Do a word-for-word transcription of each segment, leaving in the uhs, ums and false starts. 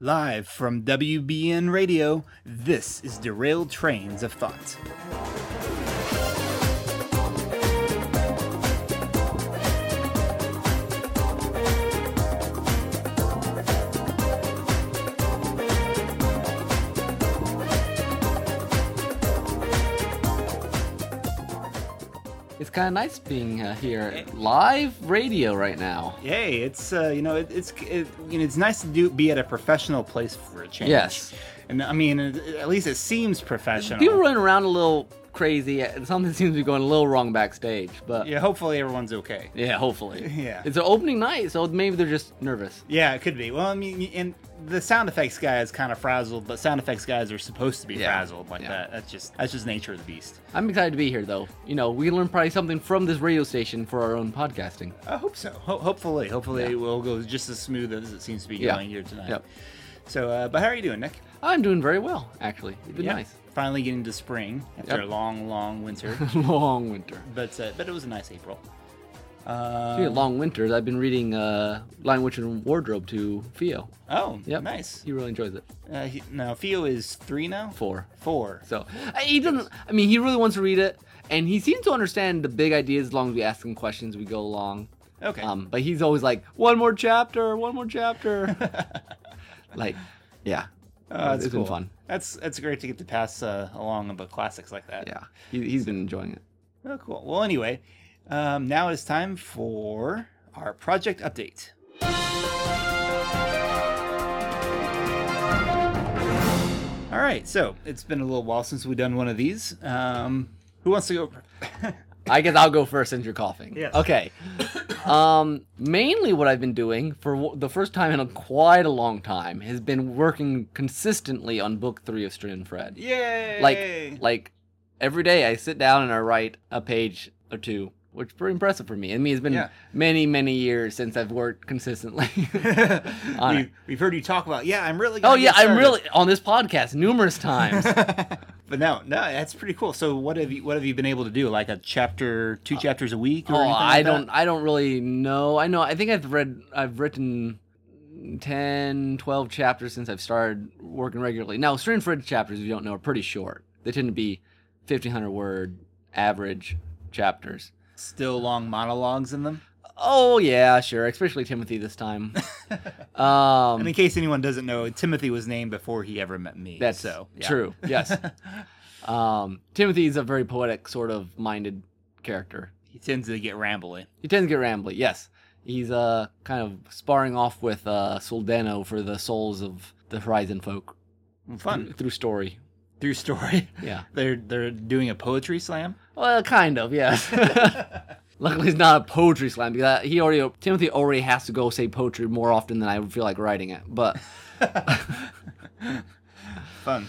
Live from W B N Radio, this is Derailed Trains of Thought. It's kind of nice being uh, here live radio right now. Hey, it's uh, you know it, it's it, you know, it's nice to do be at a professional place for a change. Yes, and I mean at least it seems professional. People running around a little crazy. Something seems to be going a little wrong backstage, but yeah, hopefully everyone's okay. Yeah, hopefully. Yeah, it's an opening night, so maybe they're just nervous. Yeah, it could be. Well, I mean, and the sound effects guy is kind of frazzled, but sound effects guys are supposed to be yeah. frazzled like yeah. that. That's just that's just nature of the beast. I'm excited to be here, though. You know, we learn probably something from this radio station for our own podcasting. I hope so. Ho- hopefully, hopefully yeah. it will go just as smooth as it seems to be going yeah. here tonight. Yep. So, uh, but how are you doing, Nick? I'm doing very well, actually. It's been yeah. nice. Finally getting to spring after yep. a long, long winter. long winter. But uh, but it was a nice April. Uh, Speaking of long winters, I've been reading uh, Lion Witch and Wardrobe to Theo. Oh, yep. nice. He really enjoys it. Uh, he, now, Theo is three now? Four. Four. So, he doesn't, I mean, he really wants to read it, and he seems to understand the big ideas as long as we ask him questions as we go along. Okay. Um, but he's always like, one more chapter, one more chapter. like, yeah. Uh, that's it's cool. been fun. That's, that's great to get to pass uh, along about classics like that. Yeah. He, he's been enjoying it. Oh, cool. Well, anyway. Um, now it's time for our project update. All right, so it's been a little while since we've done one of these. Um, who wants to go? I guess I'll go first since you're coughing. Yes. Okay. Um, mainly what I've been doing for w- the first time in a, quite a long time has been working consistently on book three of Strand Fred. Yay! Like, like every day I sit down and I write a page or two. Which is pretty impressive for me. I mean, it's been yeah. many, many years since I've worked consistently. on we've, we've heard you talk about, yeah, I'm really. Oh yeah, I'm really on this podcast numerous times. But no, no, that's pretty cool. So what have you, what have you been able to do? Like a chapter, two uh, chapters a week, or oh, anything like I don't, that? I don't really know. I know, I think I've read, I've written ten, twelve chapters since I've started working regularly. Now, Strand Fred chapters, if you don't know, are pretty short. They tend to be fifteen hundred word average chapters. Still long monologues in them? Oh, yeah, sure. Especially Timothy this time. um, and in case anyone doesn't know, Timothy was named before he ever met me. That's so, yeah. true, yes. um, Timothy is a very poetic sort of minded character. He tends to get rambly. He tends to get rambly, yes. He's uh, kind of sparring off with uh, Soldeno for the souls of the Horizon folk. Fun. Th- through story. Through story? Yeah. They're they're doing a poetry slam? Well, kind of, yes. Luckily, it's not a poetry slam because he already Timothy already has to go say poetry more often than I would feel like writing it. But fun.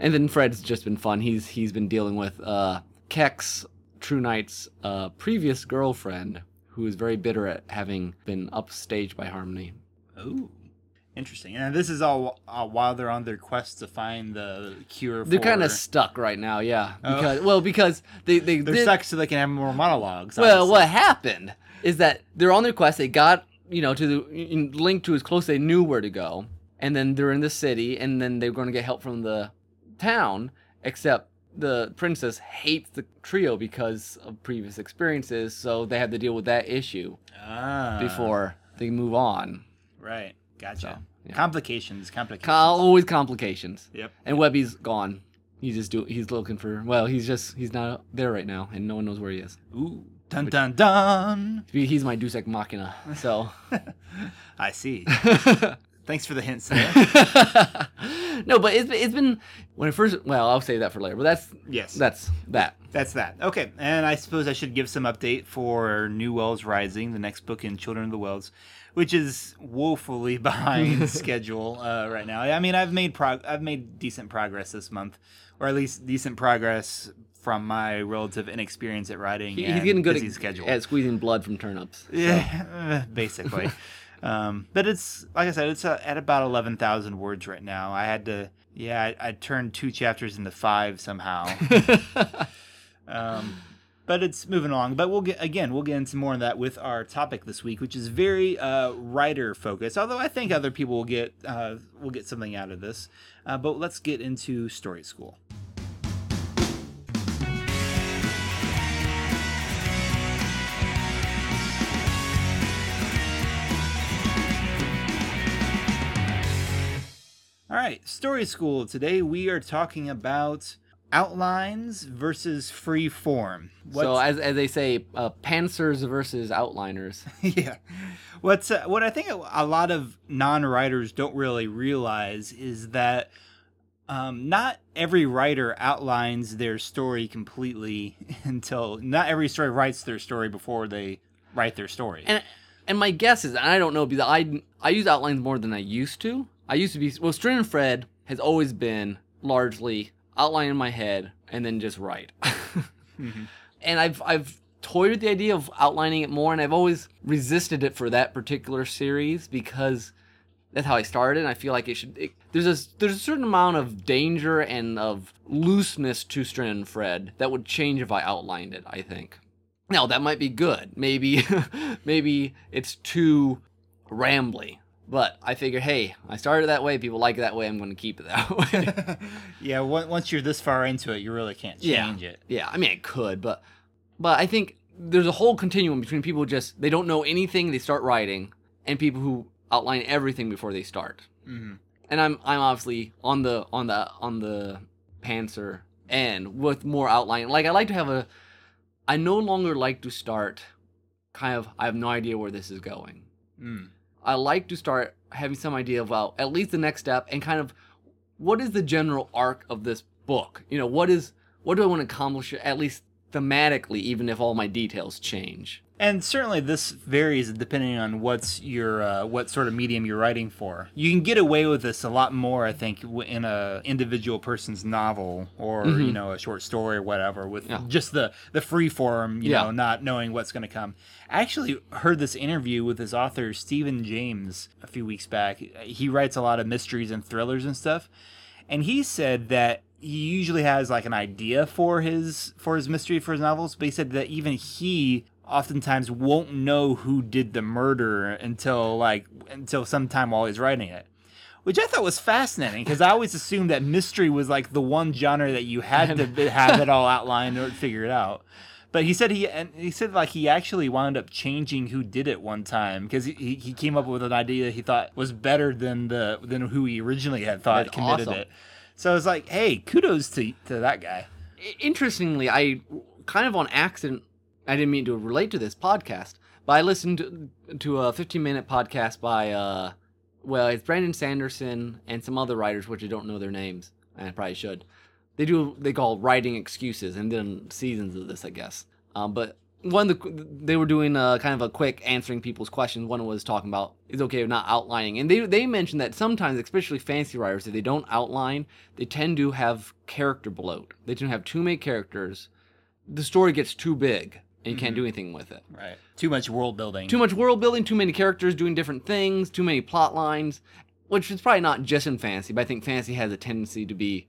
And then Fred's just been fun. He's he's been dealing with uh, Keck's True Knight's uh, previous girlfriend, who is very bitter at having been upstaged by Harmony. Oh. Interesting. And this is all uh, while they're on their quest to find the cure for... They're kind of stuck right now, yeah. Because, oh. Well, because they... they they're did... stuck so they can have more monologues. Well, obviously. What happened is that they're on their quest. They got, you know, to the linked to as close they knew where to go. And then they're in the city, and then they're going to get help from the town, except the princess hates the trio because of previous experiences, so they have to deal with that issue ah. before they move on. Right. Gotcha. So, yeah. Complications, complications. Always complications. Yep. And yep. Webby's gone. He's just do. He's looking for. Well, he's just. He's not there right now, and no one knows where he is. Ooh. Dun Which, dun dun. He's my Deus Ex Machina. So. I see. Thanks for the hints. No, but it's it's been when I first. Well, I'll save that for later. But that's yes. That's that. That's that. Okay, and I suppose I should give some update for New Wells Rising, the next book in Children of the Wells. Which is woefully behind schedule uh, right now. I mean, I've made prog- I've made decent progress this month, or at least decent progress from my relative inexperience at writing. He, and he's getting good busy at, schedule. at squeezing blood from turnips. So. Yeah, basically. um, but it's like I said, it's uh, at about eleven thousand words right now. I had to, yeah, I, I turned two chapters into five somehow. um, But it's moving along. But we'll get again, we'll get into more of that with our topic this week, which is very uh, writer focused. Although I think other people will get uh, will get something out of this. Uh, but let's get into Story School. All right, Story School. Today we are talking about outlines versus free form. What's, so as as they say, uh, pantsers versus outliners. Yeah. What's uh, what I think a lot of non-writers don't really realize is that um, not every writer outlines their story completely until not every story writes their story before they write their story. And and my guess is, and I don't know, because I I use outlines more than I used to. I used to be well. Strand Fred has always been largely outline in my head and then just write. mm-hmm. And I've I've toyed with the idea of outlining it more, and I've always resisted it for that particular series because that's how I started. And I feel like it should. It, there's a there's a certain amount of danger and of looseness to Strand Fred that would change if I outlined it, I think. Now that might be good. Maybe maybe it's too rambly. But I figure, hey, I started that way. People like it that way. I'm going to keep it that way. Yeah, once you're this far into it, you really can't change yeah. it. Yeah, I mean, I could, but but I think there's a whole continuum between people who just, they don't know anything, they start writing, and people who outline everything before they start. Mm-hmm. And I'm I'm obviously on the on the on the pantser end with more outlining. Like I like to have a, I no longer like to start, kind of. I have no idea where this is going. Mm. I like to start having some idea of, well, at least the next step and kind of what is the general arc of this book? You know, what is what do I want to accomplish, at least thematically, even if all my details change? And certainly this varies depending on what's your uh, what sort of medium you're writing for. You can get away with this a lot more, I think, in a individual person's novel or, mm-hmm. you know, a short story or whatever with yeah. just the, the free form, you yeah. know, not knowing what's going to come. I actually heard this interview with this author, Stephen James, a few weeks back. He writes a lot of mysteries and thrillers and stuff. And he said that he usually has like an idea for his for his mystery, for his novels, but he said that even he oftentimes won't know who did the murder until like until sometime while he's writing it, which I thought was fascinating because I always assumed that mystery was like the one genre that you had to have it all outlined or figure it out. But he said he and he said like he actually wound up changing who did it one time because he he came up with an idea he thought was better than the than who he originally had thought That's committed awesome. It. So I was like, hey, kudos to to that guy. Interestingly, I kind of on accident. I didn't mean to relate to this podcast, but I listened to, to a fifteen-minute podcast by, uh, well, it's Brandon Sanderson and some other writers, which I don't know their names, and I probably should. They do, they call writing excuses, and then seasons of this, I guess. Um, but one, of the, they were doing a, kind of a quick answering people's questions. One was talking about, is okay not outlining? And they they mentioned that sometimes, especially fantasy writers, if they don't outline, they tend to have character bloat. They tend to have too many characters. The story gets too big. And you can't do anything with it. Right. Too much world building. Too much world building, too many characters doing different things, too many plot lines, which is probably not just in fantasy, but I think fantasy has a tendency to be,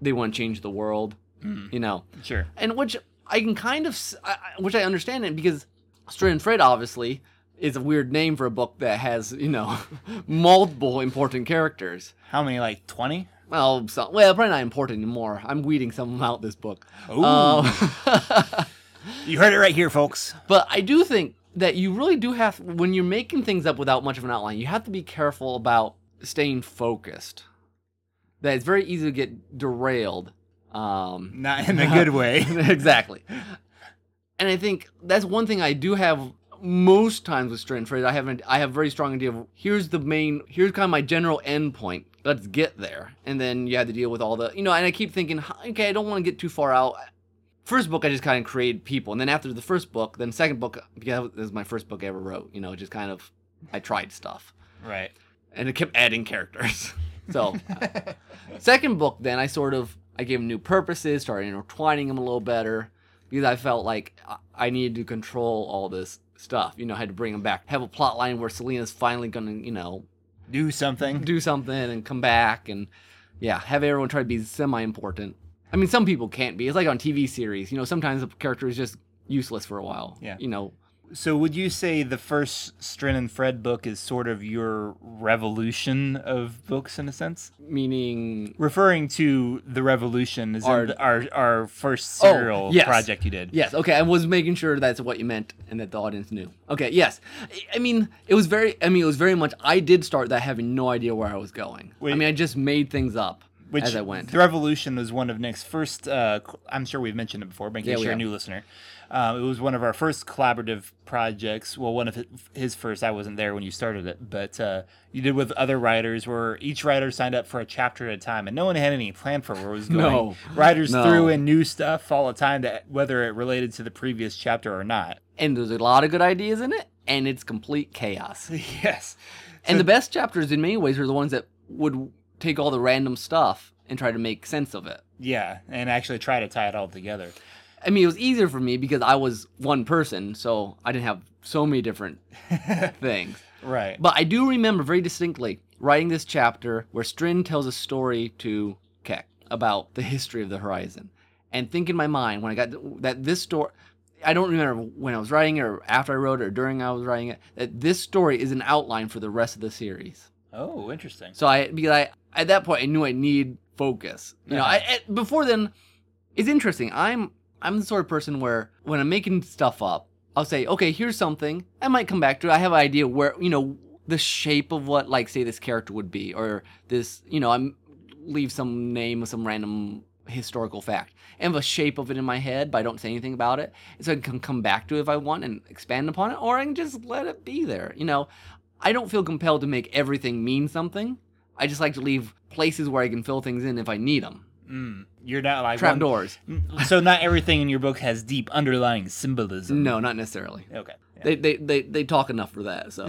they want to change the world, mm. you know. Sure. And which I can kind of, which I understand it because Strand Fred obviously is a weird name for a book that has, you know, multiple important characters. How many, like twenty? Well, so, well, probably not important anymore. I'm weeding some of them out this book. Ooh. Um, You heard it right here, folks. But I do think that you really do have, when you're making things up without much of an outline, you have to be careful about staying focused. That it's very easy to get derailed. Um, Not in a good way. Exactly. And I think that's one thing I do have most times with Strand Fred. I have an, I have a very strong idea of, here's the main, here's kind of my general end point. Let's get there. And then you have to deal with all the, you know, and I keep thinking, okay, I don't want to get too far out. First book, I just kind of created people. And then after the first book, then second book, yeah, this was my first book I ever wrote. You know, just kind of, I tried stuff. Right. And it kept adding characters. So, uh, second book, then I sort of, I gave them new purposes, started intertwining them a little better. Because I felt like I needed to control all this stuff. You know, I had to bring them back. Have a plot line where Selena's finally going to, you know. Do something. Do something and come back. And, yeah, have everyone try to be semi-important. I mean, some people can't be. It's like on T V series. You know, sometimes the character is just useless for a while. Yeah. You know. So would you say the first Strand and Fred book is sort of your revolution of books in a sense? Meaning? Referring to The Revolution as our, our, our first serial oh, yes. project you did. Yes, okay. I was making sure that's what you meant and that the audience knew. Okay, yes. I mean, it was very, I mean, it was very much, I did start that having no idea where I was going. Wait. I mean, I just made things up. Which, as I went. The Revolution was one of Nick's first, uh, I'm sure we've mentioned it before, but in case yeah, you're a new listener. Uh, it was one of our first collaborative projects. Well, one of his first. I wasn't there when you started it, but uh, you did with other writers where each writer signed up for a chapter at a time, and no one had any plan for where it was going. No. Writers no. threw in new stuff all the time, that, whether it related to the previous chapter or not. And there's a lot of good ideas in it, and it's complete chaos. Yes. And so, the best chapters, in many ways, are the ones that would take all the random stuff and try to make sense of it. Yeah, and actually try to tie it all together. I mean, it was easier for me because I was one person, so I didn't have so many different things. Right. But I do remember very distinctly writing this chapter where Strand tells a story to Keck about the history of the Horizon. And think in my mind, when I got to, that this story, I don't remember when I was writing it or after I wrote it or during I was writing it, that this story is an outline for the rest of the series. Oh, interesting. So I, because I, at that point, I knew I need focus. You uh-huh. know, I, I, before then, it's interesting. I'm... I'm the sort of person where when I'm making stuff up, I'll say, okay, here's something. I might come back to it. I have an idea where, you know, the shape of what, like, say, this character would be, or this, you know, I leave some name of some random historical fact. I have a shape of it in my head, but I don't say anything about it. And so I can come back to it if I want and expand upon it, or I can just let it be there. You know, I don't feel compelled to make everything mean something. I just like to leave places where I can fill things in if I need them. Mm. You're not like trap one, doors. So not everything in your book has deep underlying symbolism. No, not necessarily. Okay. Yeah. They, they they they talk enough for that. So.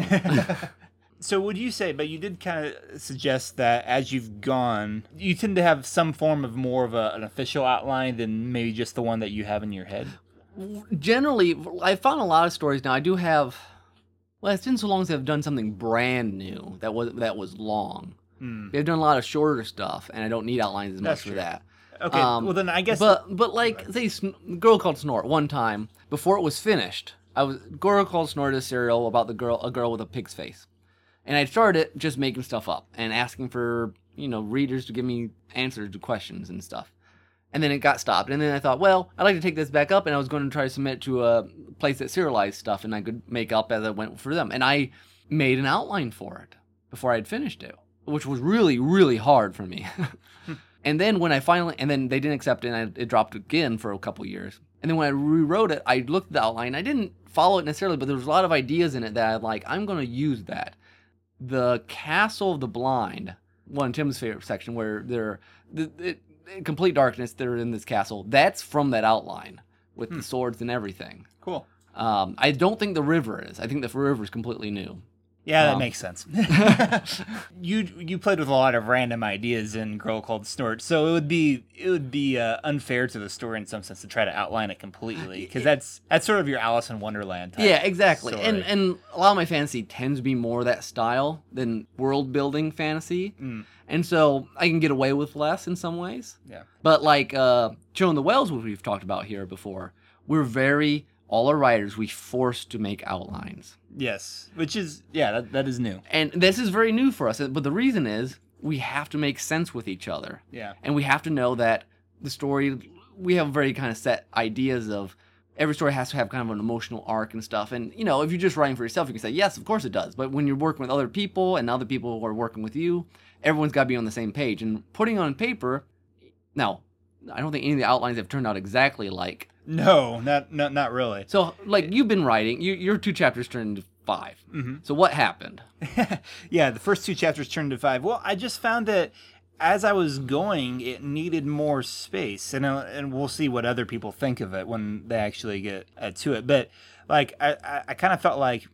So would you say? But you did kind of suggest that as you've gone, you tend to have some form of more of a, an official outline than maybe just the one that you have in your head. Generally, I found a lot of stories now. I do have. Well, it's been so long since I've done something brand new that was that was long. Mm. They've done a lot of shorter stuff, and I don't need outlines as much for that. Okay, um, well then I guess... But, but like, say, Girl Called Snort, one time, before it was finished, I was Girl Called Snort is a serial about the girl, a girl with a pig's face. And I started just making stuff up and asking for, you know, readers to give me answers to questions and stuff. And then it got stopped. And then I thought, well, I'd like to take this back up, and I was going to try to submit it to a place that serialized stuff, and I could make up as I went for them. And I made an outline for it before I had finished it, which was really, really hard for me. And then when I finally, and then they didn't accept it, and I, it dropped again for a couple years. And then when I rewrote it, I looked at the outline. I didn't follow it necessarily, but there was a lot of ideas in it that I like, I'm going to use that. The Castle of the Blind, one of Tim's favorite section, where they're, the, it, in complete darkness, they're in this castle. That's from that outline with hmm. the swords and everything. Cool. Um, I don't think the river is. I think the river is completely new. Yeah, that um. makes sense. you you played with a lot of random ideas in Girl Called Snort, so it would be it would be uh, unfair to the story in some sense to try to outline it completely, because that's that's sort of your Alice in Wonderland type. Yeah, exactly. Story. And and a lot of my fantasy tends to be more that style than world building fantasy, mm. and so I can get away with less in some ways. Yeah. But like uh, Children of the Wells, which we've talked about here before, we're very. All our writers, we forced to make outlines. Yes, which is, yeah, that, that is new. And this is very new for us, but the reason is we have to make sense with each other. Yeah. And we have to know that the story, we have very kind of set ideas of, every story has to have kind of an emotional arc and stuff. And, you know, if you're just writing for yourself, you can say, yes, of course it does. But when you're working with other people and other people who are working with you, everyone's got to be on the same page. And putting on paper, now, I don't think any of the outlines have turned out exactly like. No, not not not really. So, like, you've been writing. You, your two chapters turned into five. Mm-hmm. So what happened? Yeah, the first two chapters turned to five. Well, I just found that as I was going, it needed more space. And, uh, and we'll see what other people think of it when they actually get uh, to it. But, like, I, I, I kind of felt like,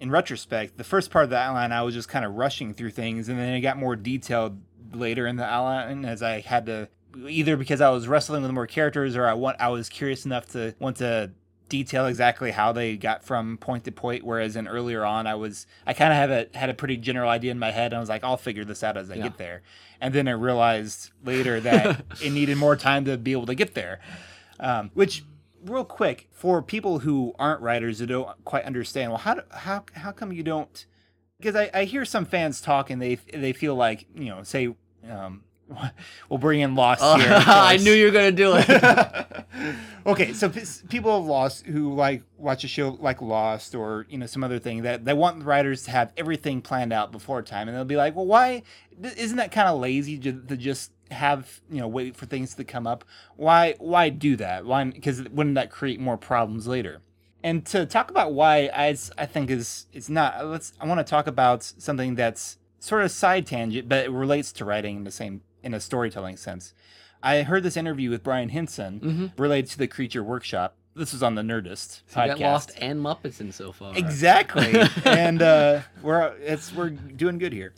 in retrospect, the first part of the outline, I was just kind of rushing through things. And then it got more detailed later in the outline as I had to... Either because I was wrestling with more characters, or I want I was curious enough to want to detail exactly how they got from point to point. Whereas in earlier on, I was I kind of had a had a pretty general idea in my head, and I was like, I'll figure this out as I yeah. get there. And then I realized later that it needed more time to be able to get there, um, which. real quick, for people who aren't writers who don't quite understand, well, how do, how how come you don't? Because I, I hear some fans talk and they they feel like, you know, say, um, we'll bring in Lost uh, here. I knew you were gonna do it. Okay, so p- people of Lost who like watch a show like Lost or, you know, some other thing, that they want the writers to have everything planned out before time, and they'll be like, well, why isn't that kind of lazy to, to just have, you know, wait for things to come up? Why why do that? Why? Because wouldn't that create more problems later? And to talk about why, I, I think is it's not. Let's. I want to talk about something that's sort of side tangent, but it relates to writing in the same in a storytelling sense. I heard this interview with Brian Henson mm-hmm. related to the Creature Workshop. This was on the Nerdist so podcast. You got Lost and Muppets in so far. Exactly, and uh, we're it's we're doing good here.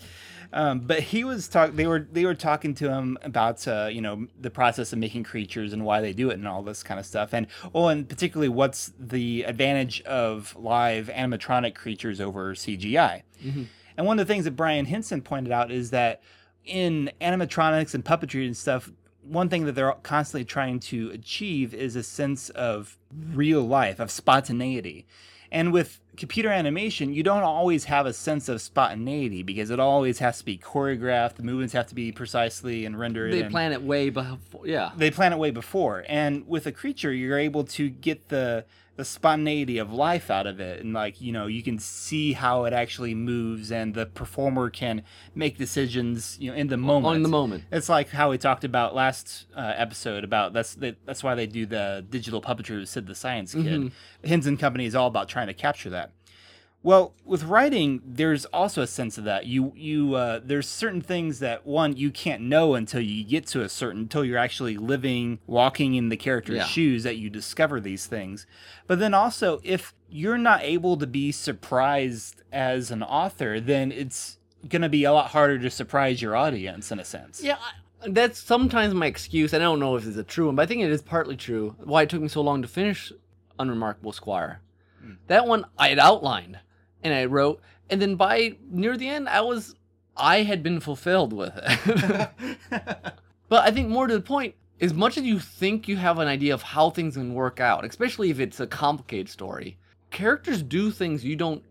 Um, but he was talk. They were they were talking to him about uh, you know, the process of making creatures and why they do it and all this kind of stuff. And oh, and particularly what's the advantage of live animatronic creatures over C G I? Mm-hmm. And one of the things that Brian Henson pointed out is that in animatronics and puppetry and stuff, one thing that they're constantly trying to achieve is a sense of real life, of spontaneity. And with computer animation, you don't always have a sense of spontaneity because it always has to be choreographed. The movements have to be precisely and rendered. They plan it way before. Yeah. They plan it way before. And with a creature, you're able to get the the spontaneity of life out of it. And, like, you know, you can see how it actually moves, and the performer can make decisions, you know, in the moment. On the moment. It's like how we talked about last uh, episode about that's that, that's why they do the digital puppetry with Sid the Science Kid. Mm-hmm. Henson Company is all about trying to capture that. Well, with writing, there's also a sense of that. You, you, uh, there's certain things that, one, you can't know until you get to a certain, until you're actually living, walking in the character's yeah. shoes, that you discover these things. But then also, if you're not able to be surprised as an author, then it's going to be a lot harder to surprise your audience, in a sense. Yeah, I, that's sometimes my excuse, and I don't know if it's a true one, but I think it is partly true, why it took me so long to finish Unremarkable Squire. Mm. That one, I had outlined. And I wrote, and then by near the end, I was, I had been fulfilled with it. But I think more to the point, as much as you think you have an idea of how things can work out, especially if it's a complicated story, characters do things you don't,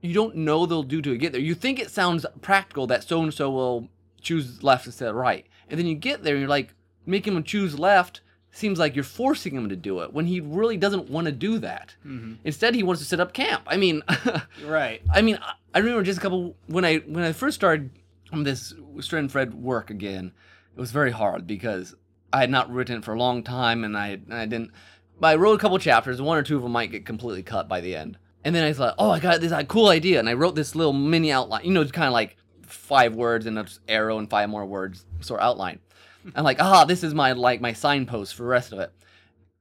you don't know they'll do to get there. You think it sounds practical that so-and-so will choose left instead of right. And then you get there and you're like, making him choose left seems like you're forcing him to do it when he really doesn't want to do that. Mm-hmm. Instead, he wants to set up camp. I mean, right. I mean, I remember just a couple, when I when I first started this Strand Fred work again, it was very hard because I had not written it for a long time, and I I didn't, but I wrote a couple chapters, one or two of them might get completely cut by the end. And then I thought, oh, I got this cool idea, and I wrote this little mini outline, you know, kind of like five words and an arrow and five more words sort of outline. I'm like, ah, this is my like my signpost for the rest of it.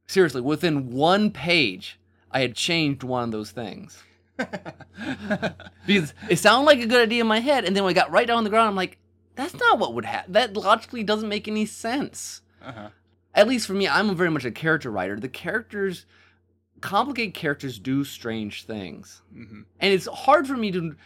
Seriously, within one page, I had changed one of those things. Because it sounded like a good idea in my head, and then when I got right down on the ground, I'm like, that's not what would happen. That logically doesn't make any sense. Uh-huh. At least for me, I'm very much a character writer. The characters, complicated characters do strange things. Mm-hmm. And it's hard for me to,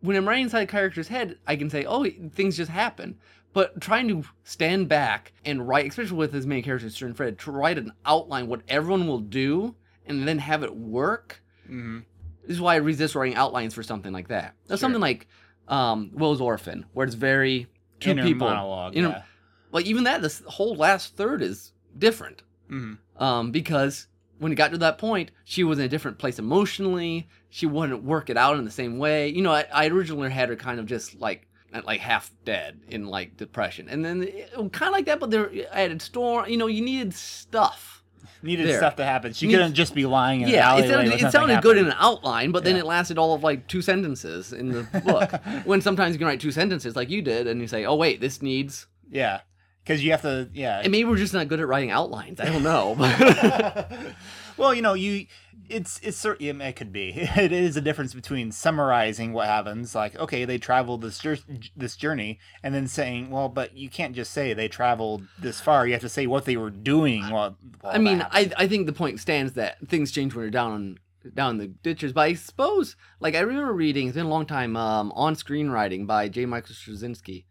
when I'm right inside a character's head, I can say, oh, things just happen. But trying to stand back and write, especially with as many characters as Strand Fred, to write an outline what everyone will do and then have it work, mm-hmm. This is why I resist writing outlines for something like that. That's sure. Something like um, Will's Orphan, where it's very two inner people. Monologue, inner monologue, yeah. Like, even that, this whole last third is different. Mm-hmm. Um, because when it got to that point, she was in a different place emotionally. She wouldn't work it out in the same way. You know, I, I originally had her kind of just, like, like half dead in like depression, and then it, it, kind of like that, but there I added storm. You know, you needed stuff, needed there. stuff to happen. She needed, couldn't just be lying in yeah, an alleyway. Yeah, it sounded, it sounded good in an outline, but yeah. then it lasted all of like two sentences in the book. When sometimes you can write two sentences, like you did, and you say, "Oh wait, this needs." Yeah, because you have to. Yeah, and maybe we're just not good at writing outlines. I don't know. Well, you know, you. It's it's it could be it is a difference between summarizing what happens, like, okay, they traveled this this journey, and then saying, well, but you can't just say they traveled this far. You have to say what they were doing while. while I mean, I I think the point stands that things change when you're down down the ditches. But I suppose, like, I remember reading, it's been a long time, um, On Screenwriting by J. Michael Straczynski,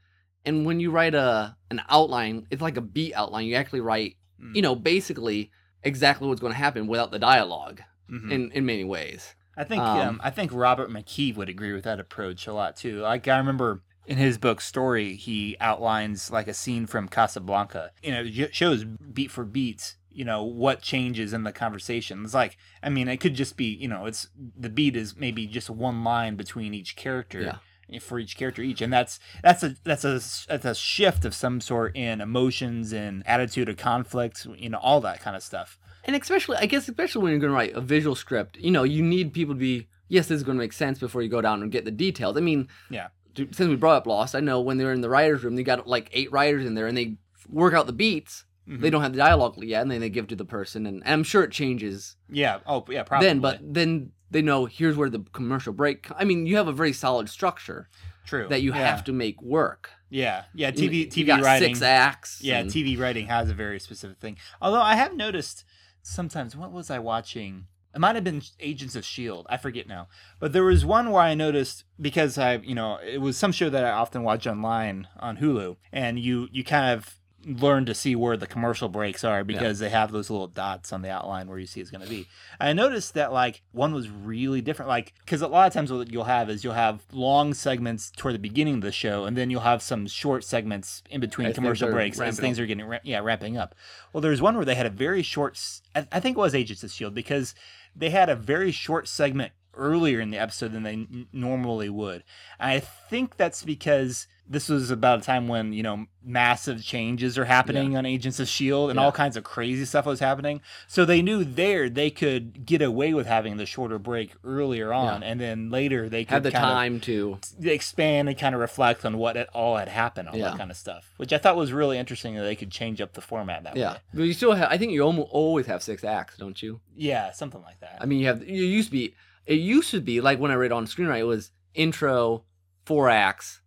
and when you write a an outline, it's like a beat outline. You actually write, mm. you know, basically. exactly what's going to happen without the dialogue mm-hmm. in, in many ways. I think um, um, I think Robert McKee would agree with that approach a lot too. Like I remember in his book Story, he outlines like a scene from Casablanca. You know, it shows beat for beat. You know, what changes in the conversation. It's like, I mean, it could just be, you know, it's the beat is maybe just one line between each character yeah. for each character each, and that's that's a that's a that's a shift of some sort in emotions and attitude of conflict, you know, all that kind of stuff. And especially, I guess, especially when you're going to write a visual script, you know, you need people to be, yes, this is going to make sense before you go down and get the details. I mean, yeah. Since we brought up Lost, I know when they were in the writers' room, they got like eight writers in there, and they work out the beats. Mm-hmm. They don't have the dialogue yet, and then they give it to the person, and, and I'm sure it changes. Yeah, oh, yeah, probably. Then, but then they know here's where the commercial break. I mean, you have a very solid structure. True. That you yeah. have to make work. Yeah, yeah. T V, you, T V you writing. Six acts. Yeah, and... T V writing has a very specific thing. Although I have noticed sometimes, what was I watching? It might have been Agents of S H I E L D. I forget now, but there was one where I noticed because I, you know, it was some show that I often watch online on Hulu, and you, you kind of. learn to see where the commercial breaks are because yeah. they have those little dots on the outline where you see it's going to be. I noticed that like one was really different, like because a lot of times what you'll have is you'll have long segments toward the beginning of the show, and then you'll have some short segments in between as commercial breaks as things are getting ra- yeah wrapping up. Well, there's one where they had a very short. I, I think it was Agents of S H I E L D because they had a very short segment earlier in the episode than they n- normally would. And I think that's because. This was about a time when, you know, massive changes are happening yeah. on Agents of S H I E L D and yeah. all kinds of crazy stuff was happening. So they knew there they could get away with having the shorter break earlier on. Yeah. And then later they could have the kind time of to expand and kind of reflect on what it all had happened, all yeah. that kind of stuff, which I thought was really interesting that they could change up the format that yeah. way. But you still have, I think you almost always have six acts, don't you? Yeah, something like that. I mean, you have, you used to be, it used to be like when I read on screen, right, it was intro, four acts.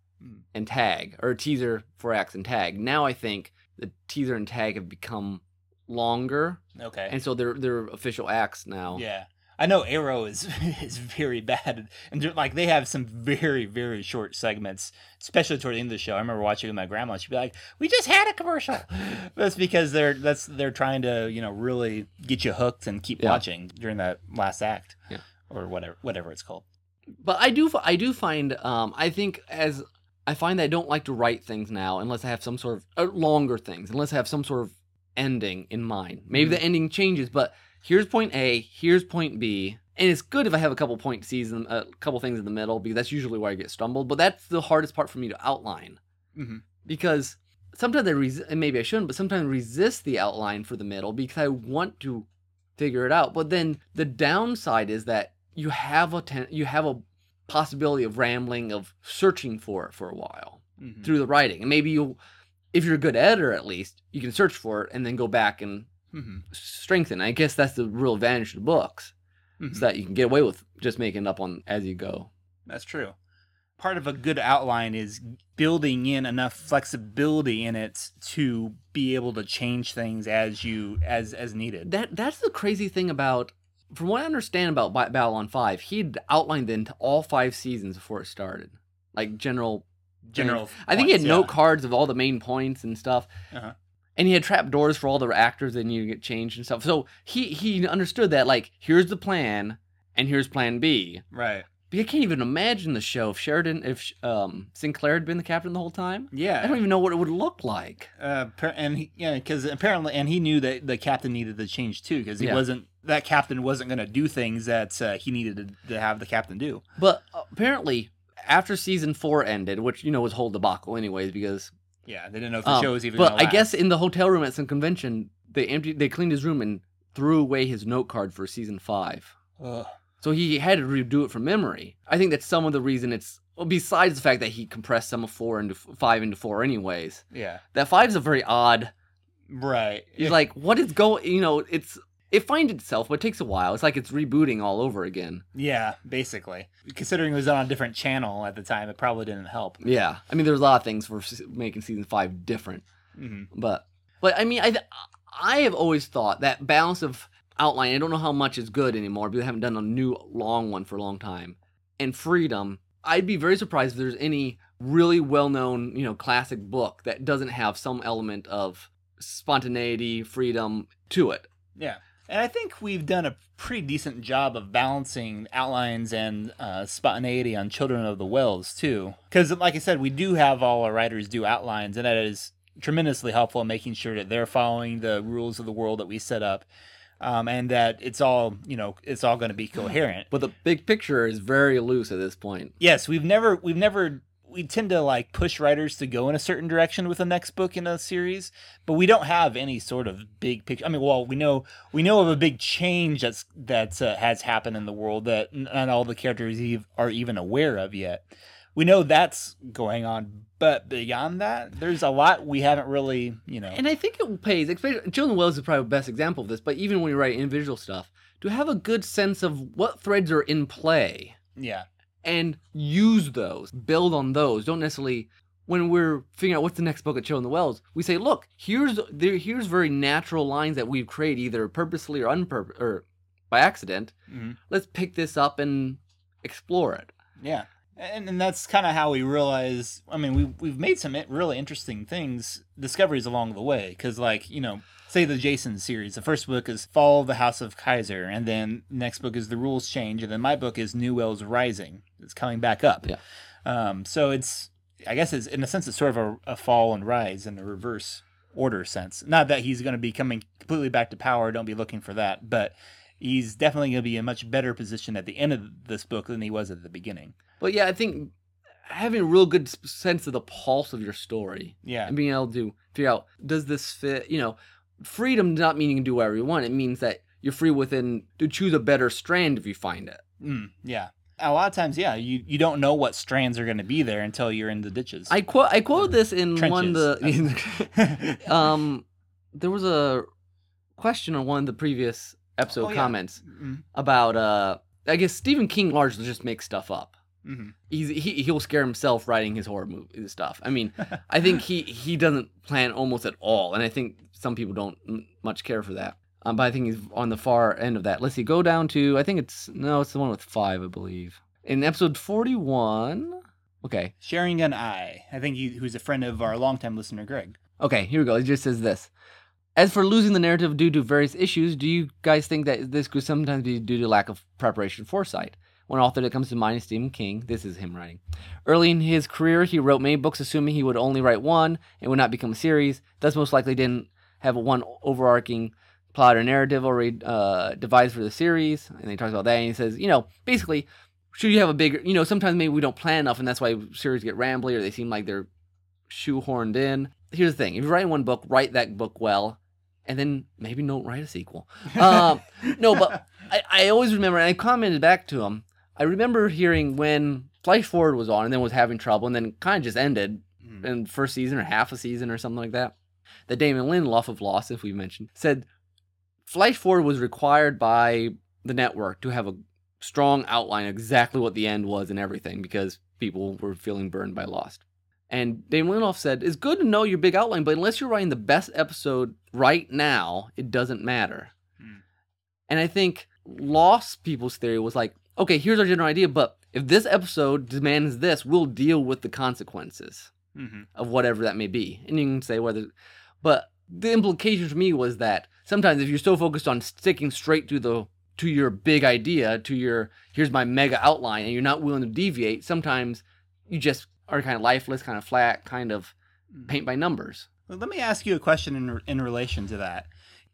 And tag, or teaser, four acts, and tag. Now I think the teaser and tag have become longer. Okay. And so they're they're official acts now. Yeah, I know Arrow is is very bad, and like they have some very very short segments, especially toward the end of the show. I remember watching with my grandma; she'd be like, "We just had a commercial." That's because they're that's they're trying to, you know, really get you hooked and keep yeah. watching during that last act, yeah. or whatever whatever it's called. But I do I do find um I think as I find that I don't like to write things now unless I have some sort of, uh, longer things, unless I have some sort of ending in mind. Maybe the ending changes, but here's point A, here's point B. And it's good if I have a couple point C's and a couple things in the middle, because that's usually where I get stumbled. But that's the hardest part for me to outline. Mm-hmm. Because sometimes I resist, and maybe I shouldn't, but sometimes I resist the outline for the middle because I want to figure it out. But then the downside is that you have a ten- you have a possibility of rambling, of searching for it for a while mm-hmm. through the writing. And maybe you, if you're a good editor at least, you can search for it and then go back and mm-hmm. strengthen. I guess that's the real advantage of the books, mm-hmm. is that you can get away with just making it up on as you go. That's true. Part of a good outline is building in enough flexibility in it to be able to change things as you as as needed. That that's the crazy thing about From what I understand about Babylon five, he'd outlined into all five seasons before it started. Like general... General points, I think he had yeah. note cards of all the main points and stuff. Uh-huh. And he had trap doors for all the actors that needed to get changed and stuff. So he, he understood that, like, here's the plan, and here's plan B. Right. But I can't even imagine the show if Sheridan, if um, Sinclair had been the captain the whole time. Yeah, I don't even know what it would look like. Uh, and he, yeah, because apparently, and he knew that the captain needed to change too, because he yeah. wasn't that captain wasn't going to do things that uh, he needed to, to have the captain do. But apparently, after season four ended, which you know was whole debacle anyways, because yeah, they didn't know if the um, show was even. But gonna I last. guess in the hotel room at some convention, they emptied, they cleaned his room and threw away his note card for season five. Ugh. So he had to redo it from memory. I think that's some of the reason it's... Well, besides the fact that he compressed some of four into five into four anyways. Yeah. That five's a very odd... Right. It's like, what is going... You know, it's... It finds itself, but it takes a while. It's like it's rebooting all over again. Yeah, basically. Considering it was on a different channel at the time, it probably didn't help. Yeah. I mean, there's a lot of things for making season five different. Mm-hmm. But, but I mean, I, I have always thought that balance of... outline, I don't know how much is good anymore because I haven't done a new long one for a long time. And freedom, I'd be very surprised if there's any really well-known, you know, classic book that doesn't have some element of spontaneity, freedom to it. Yeah. And I think we've done a pretty decent job of balancing outlines and uh, spontaneity on Children of the Wells, too. Because, like I said, we do have all our writers do outlines, and that is tremendously helpful in making sure that they're following the rules of the world that we set up, um, and that it's all, you know, it's all going to be coherent. But the big picture is very loose at this point. Yes, we've never, we've never... we tend to like push writers to go in a certain direction with the next book in a series, but we don't have any sort of big picture. I mean, well, we know, we know of a big change that's, that uh, has happened in the world that not all the characters e- are even aware of yet. We know that's going on, but beyond that, there's a lot we haven't really, you know. And I think it pays, especially Children of the Wells is probably the best example of this, but even when you write individual stuff, to have a good sense of what threads are in play. Yeah. And use those, build on those. Don't necessarily, when we're figuring out what's the next book at Children of the Wells, we say, look, here's there, here's very natural lines that we've created either purposely or unpurpose or by accident. Mm-hmm. Let's pick this up and explore it. Yeah, and and that's kind of how we realize. I mean, we we've made some really interesting things, discoveries along the way, because like you know. Say the Jason series. The first book is Fall of the House of Kaiser, and then next book is The Rules Change, and then my book is New Wells Rising. It's coming back up. Yeah. Um, so it's, I guess it's, in a sense, it's sort of a, a fall and rise in a reverse order sense. Not that he's going to be coming completely back to power. Don't be looking for that. But he's definitely going to be in a much better position at the end of this book than he was at the beginning. But yeah, I think having a real good sense of the pulse of your story. Yeah. And being able to figure out, does this fit, you know, freedom does not mean you can do whatever you want. It means that you're free within to choose a better strand if you find it. Mm, yeah. A lot of times, yeah, you, you don't know what strands are going to be there until you're in the ditches. I quote I quote this in trenches. One of the... um, there was a question on one of the previous episode oh, yeah. comments mm-hmm. about... Uh, I guess Stephen King largely just makes stuff up. Mm-hmm. He's, he, he'll scare himself writing his horror movie stuff. I mean, I think he, he doesn't plan almost at all, and I think... some people don't m- much care for that. Um, but I think he's on the far end of that. Let's see, go down to, I think it's, no, it's the one with five, I believe. In episode forty-one, okay. Sharing an Eye, I think he, who's a friend of our longtime listener, Greg. Okay, here we go. It just says this. As for losing the narrative due to various issues, do you guys think that this could sometimes be due to lack of preparation and foresight? One author that comes to mind is Stephen King. This is him writing. Early in his career, he wrote many books assuming he would only write one and would not become a series. Thus most likely didn't have one overarching plot or narrative already uh, devised for the series. And he talks about that, and he says, you know, basically, should you have a bigger, you know, sometimes maybe we don't plan enough, and that's why series get rambly, or they seem like they're shoehorned in. Here's the thing. If you're writing one book, write that book well, and then maybe don't write a sequel. um, no, but I, I always remember, and I commented back to him, I remember hearing when Flash Forward was on and then was having trouble, and then kind of just ended mm. in the first season or half a season or something like that. That Damon Lindelof of Lost, if we mentioned, said Flash Forward was required by the network to have a strong outline of exactly what the end was and everything because people were feeling burned by Lost. And Damon Lindelof said, it's good to know your big outline, but unless you're writing the best episode right now, it doesn't matter. Mm. And I think Lost people's theory was like, okay, here's our general idea, but if this episode demands this, we'll deal with the consequences mm-hmm. of whatever that may be. And you can say whether... But the implication for me was that sometimes if you're so focused on sticking straight to the to your big idea, to your, here's my mega outline, and you're not willing to deviate, sometimes you just are kind of lifeless, kind of flat, kind of paint by numbers. Well, let me ask you a question in in relation to that.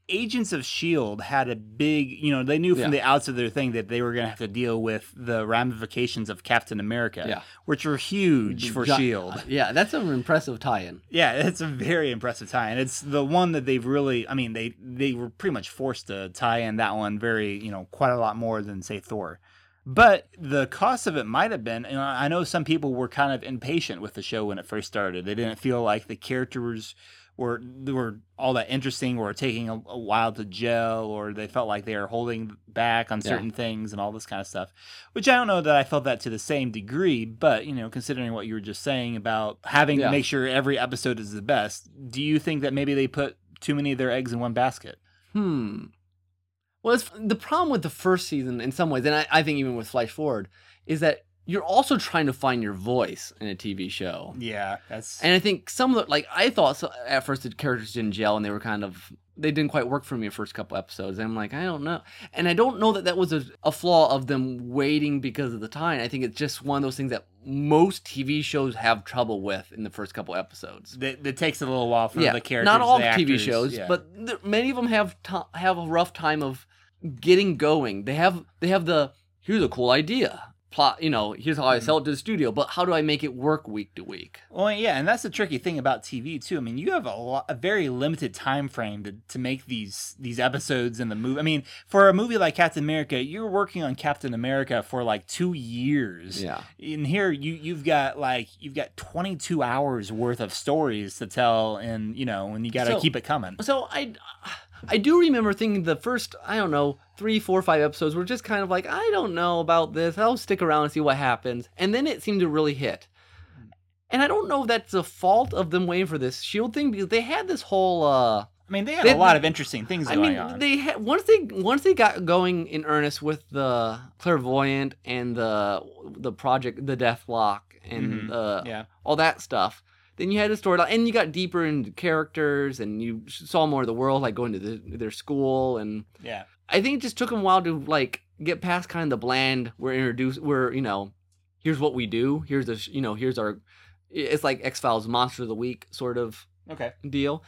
Agents of S H I E L D had a big, you know, they knew from yeah. the outs of their thing that they were going to have to deal with the ramifications of Captain America, yeah. which were huge for J- S H I E L D. Yeah, that's an impressive tie-in. Yeah, it's a very impressive tie-in. It's the one that they've really, I mean, they, they were pretty much forced to tie in that one very, you know, quite a lot more than, say, Thor. But the cost of it might have been, and I know some people were kind of impatient with the show when it first started. They didn't feel like the characters were were all that interesting, or taking a, a while to gel, or they felt like they were holding back on certain yeah. things and all this kind of stuff, which I don't know that I felt that to the same degree, but, you know, considering what you were just saying about having yeah. to make sure every episode is the best, do you think that maybe they put too many of their eggs in one basket? Hmm. Well, it's, the problem with the first season in some ways, and I, I think even with Flash Forward, is that you're also trying to find your voice in a T V show. Yeah, that's... And I think some of the... Like, I thought so, at first the characters didn't gel, and they were kind of they didn't quite work for me the first couple episodes. And I'm like, I don't know. And I don't know that that was a, a flaw of them waiting because of the time. I think it's just one of those things that most T V shows have trouble with in the first couple episodes. That, that takes a little while for yeah. the characters. Not all the actors, T V shows, yeah. but th- many of them have t- have a rough time of getting going. They have they have the, here's a cool idea. Plot, you know, here's how I sell it to the studio, but how do I make it work week to week? Well, yeah, and that's the tricky thing about T V too. I mean, you have a, lot, a very limited time frame to, to make these these episodes in the movie. I mean, for a movie like Captain America, you're working on Captain America for like two years. Yeah, in here you you've got like you've got twenty-two hours worth of stories to tell, and you know, and you got to so, keep it coming. So I. I do remember thinking the first, I don't know, three, four, five episodes were just kind of like, I don't know about this. I'll stick around and see what happens. And then it seemed to really hit. And I don't know if that's the fault of them waiting for this S H I E L D thing, because they had this whole... Uh, I mean, they had they, a lot of interesting things going I mean, on. They had, once they once they got going in earnest with the Clairvoyant and the the project, the Deathlock, and mm-hmm. uh, yeah. all that stuff... Then you had a storyline, and you got deeper into characters, and you saw more of the world, like going to the, their school, and yeah, I think it just took them a while to like get past kind of the bland. We're introduced, we're you know, here's what we do. Here's the you know, here's our. It's like X-Files Monster of the Week sort of okay deal,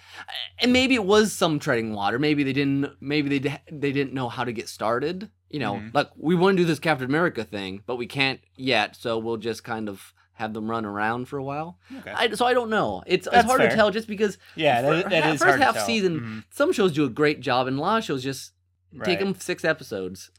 and maybe it was some treading water. Maybe they didn't. Maybe they they didn't know how to get started. You know, mm-hmm. like we want to do this Captain America thing, but we can't yet, so we'll just kind of. Have them run around for a while. Okay. I, so I don't know. It's That's it's hard fair. to tell just because yeah, that, for, that is first hard half to tell. season, mm-hmm. some shows do a great job, and a lot of shows just right. take them six episodes.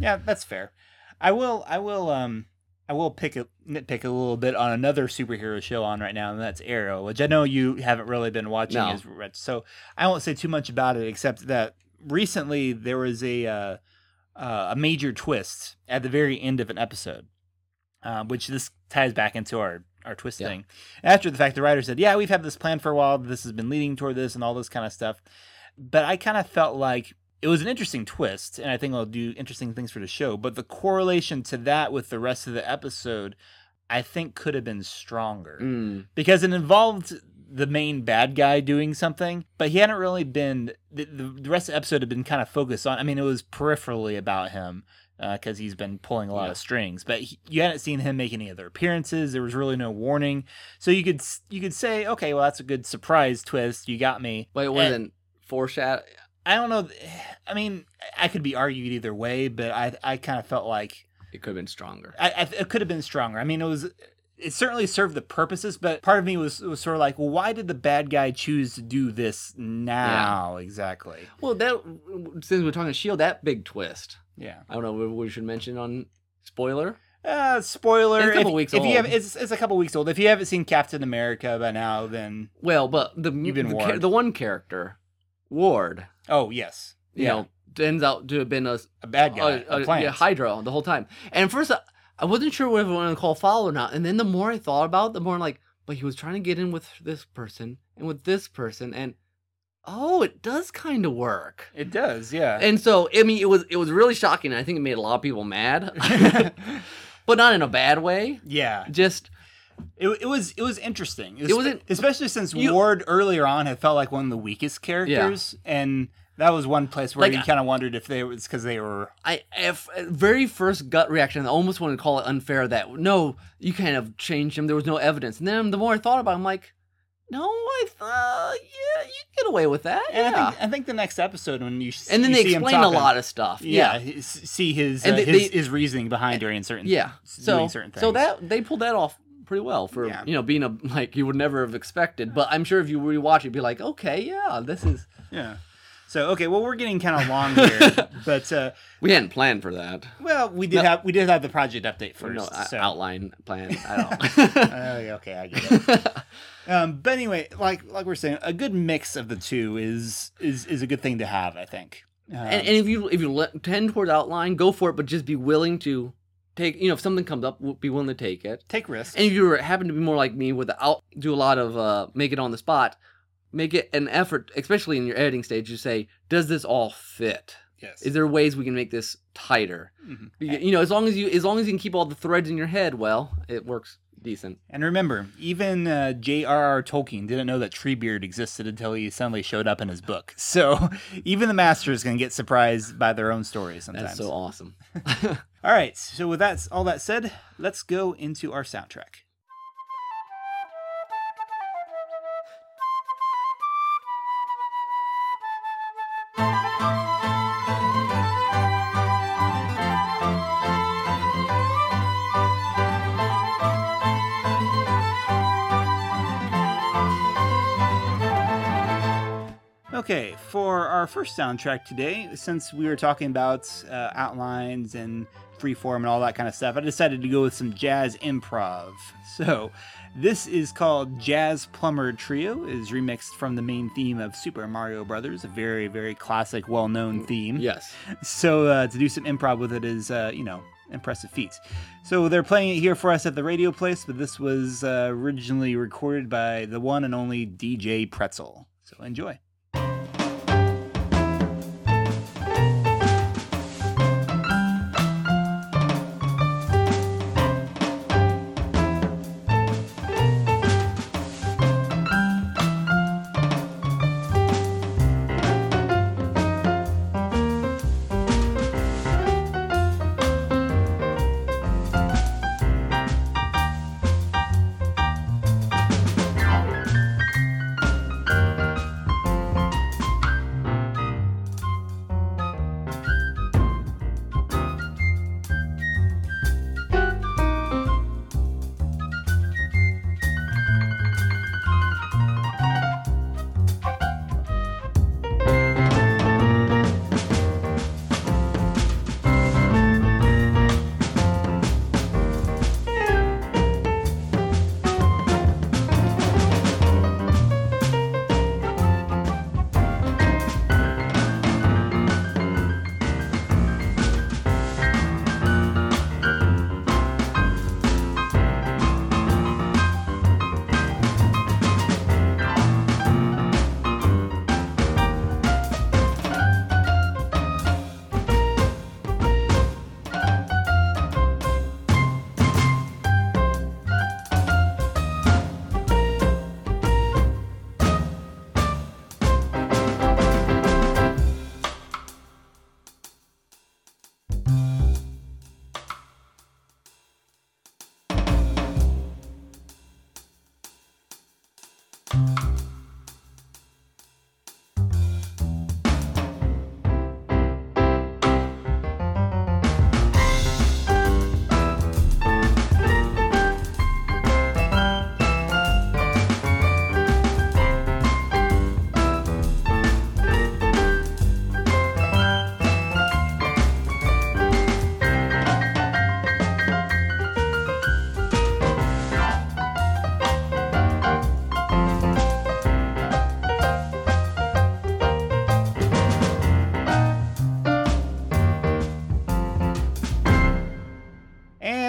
Yeah, that's fair. I will. I will. Um. I will pick a, nitpick a little bit on another superhero show on right now, and that's Arrow, which I know you haven't really been watching. No. As, so I won't say too much about it, except that recently there was a uh, uh, a major twist at the very end of an episode. Uh, which this ties back into our, our twist yeah. thing. After the fact, the writer said, yeah, we've had this plan for a while. This has been leading toward this and all this kind of stuff. But I kind of felt like it was an interesting twist, and I think it'll do interesting things for the show. But the correlation to that with the rest of the episode, I think could have been stronger. Mm. Because it involved the main bad guy doing something, but he hadn't really been... The, the rest of the episode had been kind of focused on... I mean, it was peripherally about him. Because uh, he's been pulling a lot yeah. of strings, but he, you hadn't seen him make any other appearances. There was really no warning, so you could you could say, okay, well, that's a good surprise twist. You got me, but it wasn't foreshadowed. I don't know. I mean, I could be argued either way, but I I kind of felt like it could have been stronger. I, I it could have been stronger. I mean, it was it certainly served the purposes, but part of me was was sort of like, well, why did the bad guy choose to do this now yeah. exactly? Well, that since we're talking S H I E L D, that big twist. Yeah, I don't know. We should mention on spoiler. Uh, spoiler. It's a couple if, weeks if old. You have, it's, it's a couple weeks old. If you haven't seen Captain America by now, then well, but the you've been the, Ward. the one character, Ward. Oh yes, you yeah. know, ends out to have been a, a bad guy, a, a, a yeah, Hydra the whole time. And at first, I, I wasn't sure whether I wanted to call foul or not. And then the more I thought about it, the more I'm like, but he was trying to get in with this person and with this person and. Oh, it does kind of work. It does, yeah. And so, I mean, it was it was really shocking. And I think it made a lot of people mad, but not in a bad way. Yeah, just it it was it was interesting. It, was, it wasn't especially since you, Ward earlier on had felt like one of the weakest characters, yeah. and that was one place where like, you kind of wondered if they was because they were. I if, very first gut reaction, I almost wanted to call it unfair that no, you kind of changed him. There was no evidence, and then the more I thought about it, I'm like. No, I thought, yeah, you get away with that. And yeah. I think, I think the next episode when you see and then you they explain talking, a lot of stuff. Yeah, yeah. see his and uh, they, his, they, his reasoning behind doing certain yeah. So, doing certain things. So that they pulled that off pretty well for yeah. you know being a like you would never have expected. But I'm sure if you rewatch it, you'd be like, okay, yeah, this is yeah. So okay, well we're getting kind of long here, but uh, we hadn't planned for that. Well, we did no. have we did have the project update first. No, so. Outline plan. I don't. uh, okay, I get it. um, but anyway, like like we're saying, a good mix of the two is is, is a good thing to have, I think. Um, and, and if you if you let, tend toward outline, go for it, but just be willing to take. You know, if something comes up, be willing to take it. Take risks. And if you happen to be more like me, without do a lot of uh, make it on the spot. Make it an effort, especially in your editing stage, to say, does this all fit? Yes. Is there ways we can make this tighter? Mm-hmm. You, you know, as long as you as long as you can keep all the threads in your head, well, it works decent. And remember, even uh, J R R. Tolkien didn't know that Treebeard existed until he suddenly showed up in his book. So even the masters can get surprised by their own stories sometimes. That's so awesome. All right. So with that, all that said, let's go into our soundtrack. Okay, for our first soundtrack today, since we were talking about uh, outlines and freeform and all that kind of stuff, I decided to go with some jazz improv. So this is called Jazz Plumber Trio. It is remixed from the main theme of Super Mario Brothers, a very, very classic, well-known theme. Yes. So uh, to do some improv with it is, uh, you know, impressive feats. So they're playing it here for us at the radio place, but this was uh, originally recorded by the one and only D J Pretzel. So enjoy.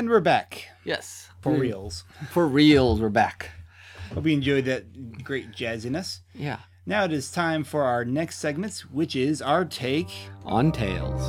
We're back. Yes. For reals. For reals, we're back. Hope you enjoyed that great jazziness. Yeah. Now it is time for our next segment, which is our take on Tales.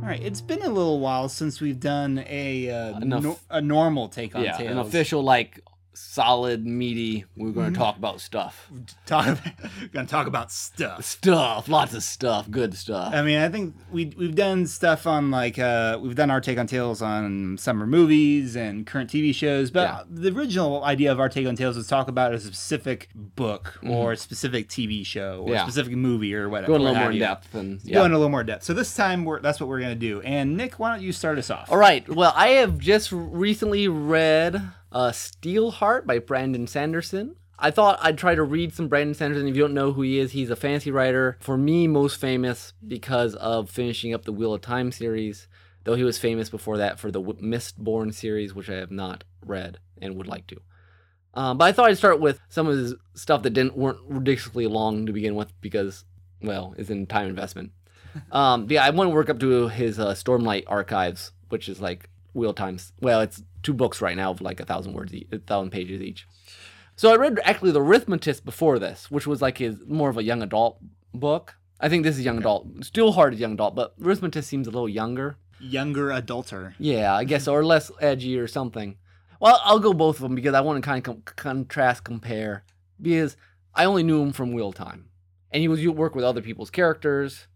All right, it's been a little while since we've done a uh, no, a normal take on yeah, Tales. An official, like, solid, meaty, we're going to talk about stuff. Talk about, we're going to talk about stuff. Stuff, lots of stuff, good stuff. I mean, I think we, we've done stuff on, like, uh, we've done our take on Tales on summer movies and current T V shows, but yeah. the original idea of our take on Tales was talk about a specific book mm-hmm. or a specific T V show or yeah. a specific movie or whatever. Going a little more in depth. And, yeah. Going a little more depth. So this time, we're, that's what we're going to do. And, Nick, why don't you start us off? All right. Well, I have just recently read... Uh, Steelheart by Brandon Sanderson. I thought I'd try to read some Brandon Sanderson. If you don't know who he is, he's a fantasy writer. For me, most famous because of finishing up the Wheel of Time series, though he was famous before that for the Mistborn series, which I have not read and would like to. Um, but I thought I'd start with some of his stuff that didn't weren't ridiculously long to begin with because, well, it's in time investment. Um, yeah, I want to work up to his uh, Stormlight Archives, which is like Wheel of Time. Well, it's two books right now of like a thousand words, each, a thousand pages each. So I read actually The Rithmatist before this, which was like his more of a young adult book. I think this is young okay. adult. Steelheart is young adult, but Rithmatist seems a little younger. Younger adulter. Yeah, I guess, or less edgy or something. Well, I'll go both of them because I want to kind of com- contrast, compare. Because I only knew him from Wheel of Time. And he was you work with other people's characters.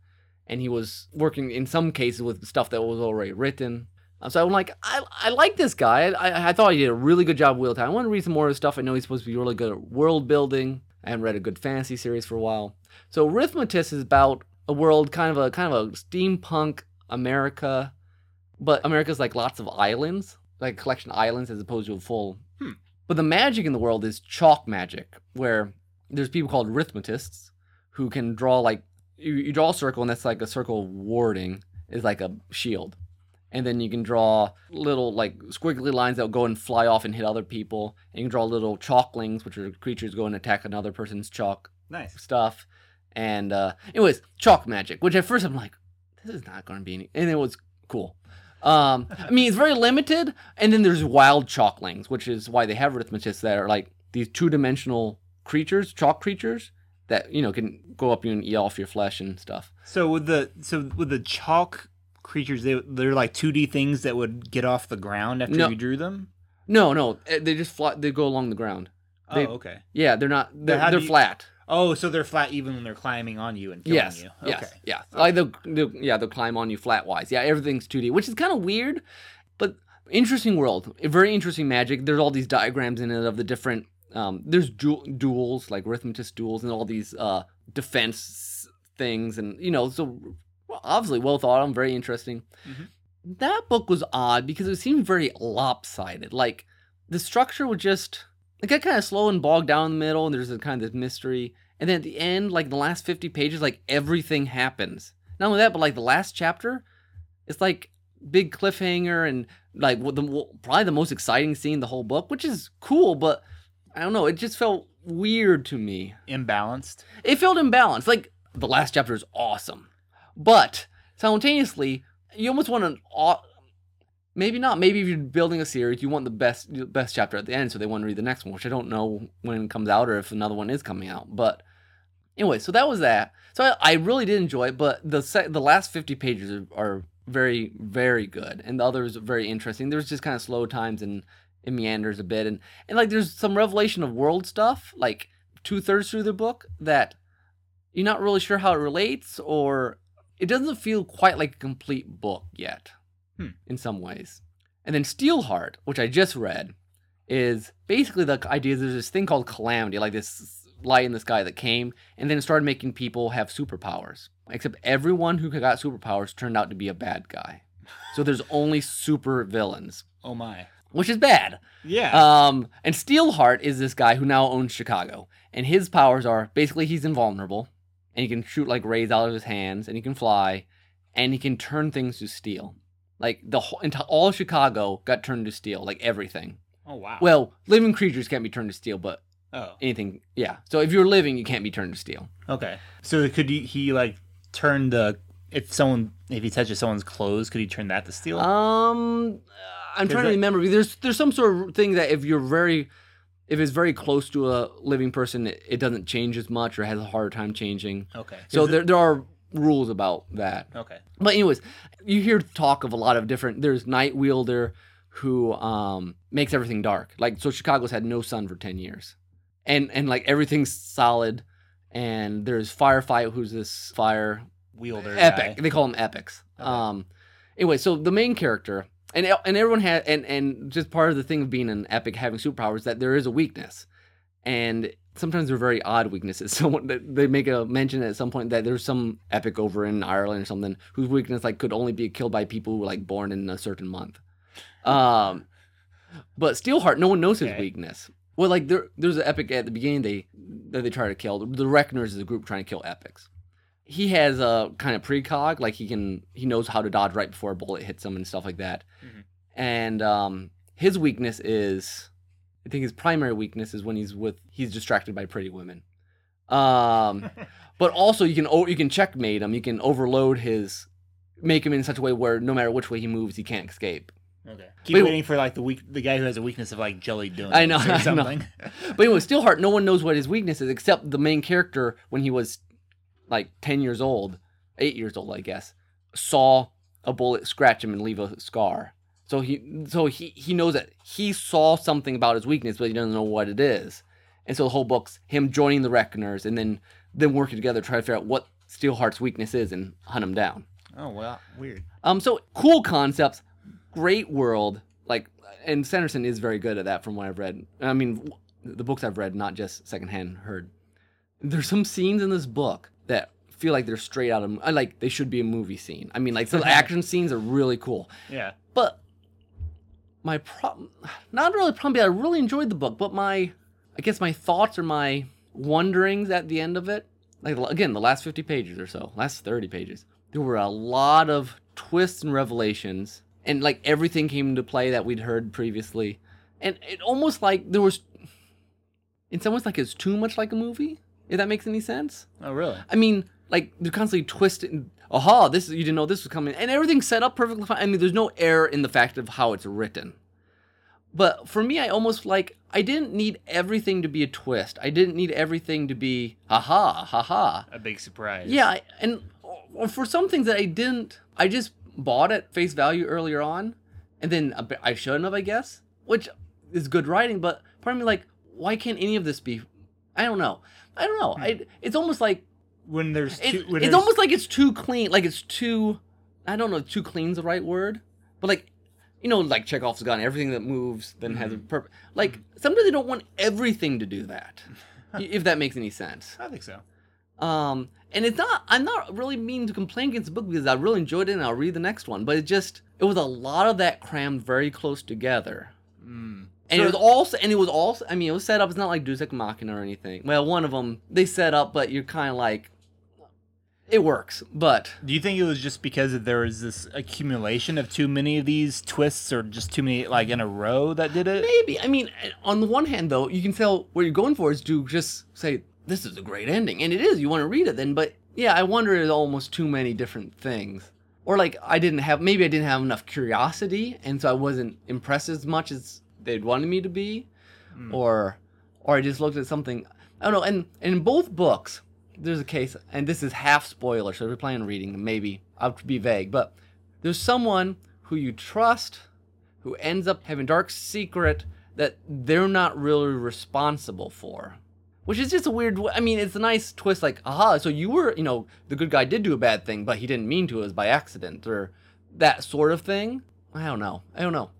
And he was working, in some cases, with stuff that was already written. So I'm like, I I like this guy. I I thought he did a really good job with Wheel of Time. I want to read some more of his stuff. I know he's supposed to be really good at world building. I haven't read a good fantasy series for a while. So Rithmatist is about a world, kind of a kind of a steampunk America. But America's like lots of islands, like a collection of islands as opposed to a full. Hmm. But the magic in the world is chalk magic, where there's people called Rithmatists who can draw like, you, you draw a circle and that's like a circle of warding is like a shield. And then you can draw little like squiggly lines that will go and fly off and hit other people. And you can draw little chalklings, which are creatures go and attack another person's chalk nice. Stuff. And uh, anyways, chalk magic, which at first I'm like, this is not going to be any. And it was cool. Um, I mean, it's very limited. And then there's wild chalklings, which is why they have Rithmatists that are like these two-dimensional creatures, chalk creatures that, you know, can go up you and eat off your flesh and stuff. So with the so with the chalk creatures, they, they're like two D things that would get off the ground after no. you drew them? No, no. They just fly. They go along the ground. Oh, they, okay. Yeah, they're not. They're, they're you, flat. Oh, so they're flat even when they're climbing on you and killing yes, you. Okay. Yes, yeah. Okay. Like they'll, they'll, yeah, they'll climb on you flat-wise. Yeah, everything's two D, which is kind of weird, but interesting world. Very interesting magic. There's all these diagrams in it of the different... Um, there's du- duels, like Rithmatist duels, and all these uh, defense things, and, you know, so... Well, obviously well thought out, very interesting. Mm-hmm. That book was odd because it seemed very lopsided. Like, the structure would just... It got kind of slow and bogged down in the middle, and there's a kind of this mystery. And then at the end, like, the last fifty pages, like, everything happens. Not only that, but, like, the last chapter, it's, like, big cliffhanger and, like, the, probably the most exciting scene in the whole book, which is cool, but, I don't know, it just felt weird to me. Imbalanced? It felt imbalanced. Like, the last chapter is awesome. But simultaneously, you almost want an aw- maybe not. Maybe if you're building a series, you want the best best chapter at the end, so they want to read the next one, which I don't know when it comes out or if another one is coming out. But anyway, so that was that. So I, I really did enjoy it, but the se- the last fifty pages are, are very, very good, and the others are very interesting. There's just kind of slow times and it meanders a bit, and, and like there's some revelation of world stuff, like two-thirds through the book, that you're not really sure how it relates or... It doesn't feel quite like a complete book yet, hmm. in some ways. And then Steelheart, which I just read, is basically the idea is there's this thing called calamity, like this light in the sky that came, and then it started making people have superpowers. Except everyone who got superpowers turned out to be a bad guy. So there's only super villains. Oh my. Which is bad. Yeah. Um, and Steelheart is this guy who now owns Chicago. And his powers are, basically he's invulnerable. And he can shoot like rays out of his hands, and he can fly, and he can turn things to steel. Like the whole, all of Chicago got turned to steel, like everything. Oh wow! Well, living creatures can't be turned to steel, but oh. anything, yeah. So if you're living, you can't be turned to steel. Okay. So could he, he like turn the if someone if he touches someone's clothes, could he turn that to steel? Um, I'm trying to remember. There's there's some sort of thing that if you're very If it's very close to a living person, it doesn't change as much or has a harder time changing. Okay. So it... there there are rules about that. Okay. But anyways, you hear talk of a lot of different... There's Night Wielder who um, makes everything dark. Like, so Chicago's had no sun for ten years. And, and like, everything's solid. And there's Firefight, who's this fire... Wielder Epic. Guy. They call them epics. Okay. Um, anyway, so the main character... And and everyone had and, and just part of the thing of being an epic, having superpowers, that there is a weakness, and sometimes they're very odd weaknesses. Someone they make a mention at some point that there's some epic over in Ireland or something whose weakness like could only be killed by people who were like born in a certain month. Um, but Steelheart, no one knows his okay. weakness. Well, like there there's an epic at the beginning they that they try to kill. The Reckoners is a group trying to kill epics. He has a kind of precog, like he can, he knows how to dodge right before a bullet hits him and stuff like that. Mm-hmm. And um, his weakness is, I think his primary weakness is when he's with, he's distracted by pretty women. Um, but also you can you can checkmate him, you can overload his, make him in such a way where no matter which way he moves, he can't escape. Okay. Keep but waiting for like the weak, the guy who has a weakness of like jelly donuts I know, or something. I know. But anyway, Steelheart, no one knows what his weakness is except the main character when he was like ten years old, eight years old, I guess, saw a bullet scratch him and leave a scar. So he, so he, he knows that he saw something about his weakness, but he doesn't know what it is. And so the whole book's him joining the Reckoners and then them working together to try to figure out what Steelheart's weakness is and hunt him down. Oh, wow. Weird. Um, so cool concepts. Great world, like, and Sanderson is very good at that from what I've read. I mean, the books I've read, not just secondhand heard. There's some scenes in this book that feel like they're straight out of, like, they should be a movie scene. I mean, like, so the action scenes are really cool. Yeah. But my problem, not really a problem, but I really enjoyed the book, but my, I guess my thoughts or my wonderings at the end of it, like, again, the last fifty pages or so, last thirty pages, there were a lot of twists and revelations. And, like, everything came into play that we'd heard previously. And it almost, like, there was... It's almost like it's too much like a movie, if that makes any sense. Oh, really? I mean, like, they're constantly twisting... Aha, this is, you didn't know this was coming. And everything's set up perfectly fine. I mean, there's no error in the fact of how it's written. But for me, I almost, like... I didn't need everything to be a twist. I didn't need everything to be, ha-ha, ha-ha. A big surprise. Yeah, and for some things that I didn't... I just... bought at face value earlier on, and then I shouldn't have, I guess, which is good writing, but part of me, like, why can't any of this be, I don't know. I don't know. Hmm. I, it's almost like... When there's... Too, it, when it's there's... almost like it's too clean, like it's too, I don't know, too clean's the right word, but like, you know, like Chekhov's gun, everything that moves then mm-hmm. has a purpose. Like, mm-hmm. sometimes they don't want everything to do that, if that makes any sense. I think so. Um, and it's not, I'm not really mean to complain against the book because I really enjoyed it and I'll read the next one, but it just, it was a lot of that crammed very close together. Mm. And so, it was all, and it was all, I mean, it was set up, it's not like Deus Ex Machina or anything. Well, one of them, they set up, but you're kind of like, it works, but. Do you think it was just because there was this accumulation of too many of these twists or just too many, like, in a row that did it? Maybe. I mean, on the one hand, though, you can tell what you're going for is to just say, this is a great ending. And it is. You want to read it then. But, yeah, I wonder if it's almost too many different things. Or, like, I didn't have... Maybe I didn't have enough curiosity, and so I wasn't impressed as much as they'd wanted me to be. Mm. Or or I just looked at something... I don't know. And, and in both books, there's a case... And this is half spoiler, so if you're planning on reading, maybe I'll be vague. But there's someone who you trust who ends up having a dark secret that they're not really responsible for. Which is just a weird, I mean, it's a nice twist, like, aha, so you were, you know, the good guy did do a bad thing, but he didn't mean to, it was by accident, or that sort of thing. I don't know. I don't know.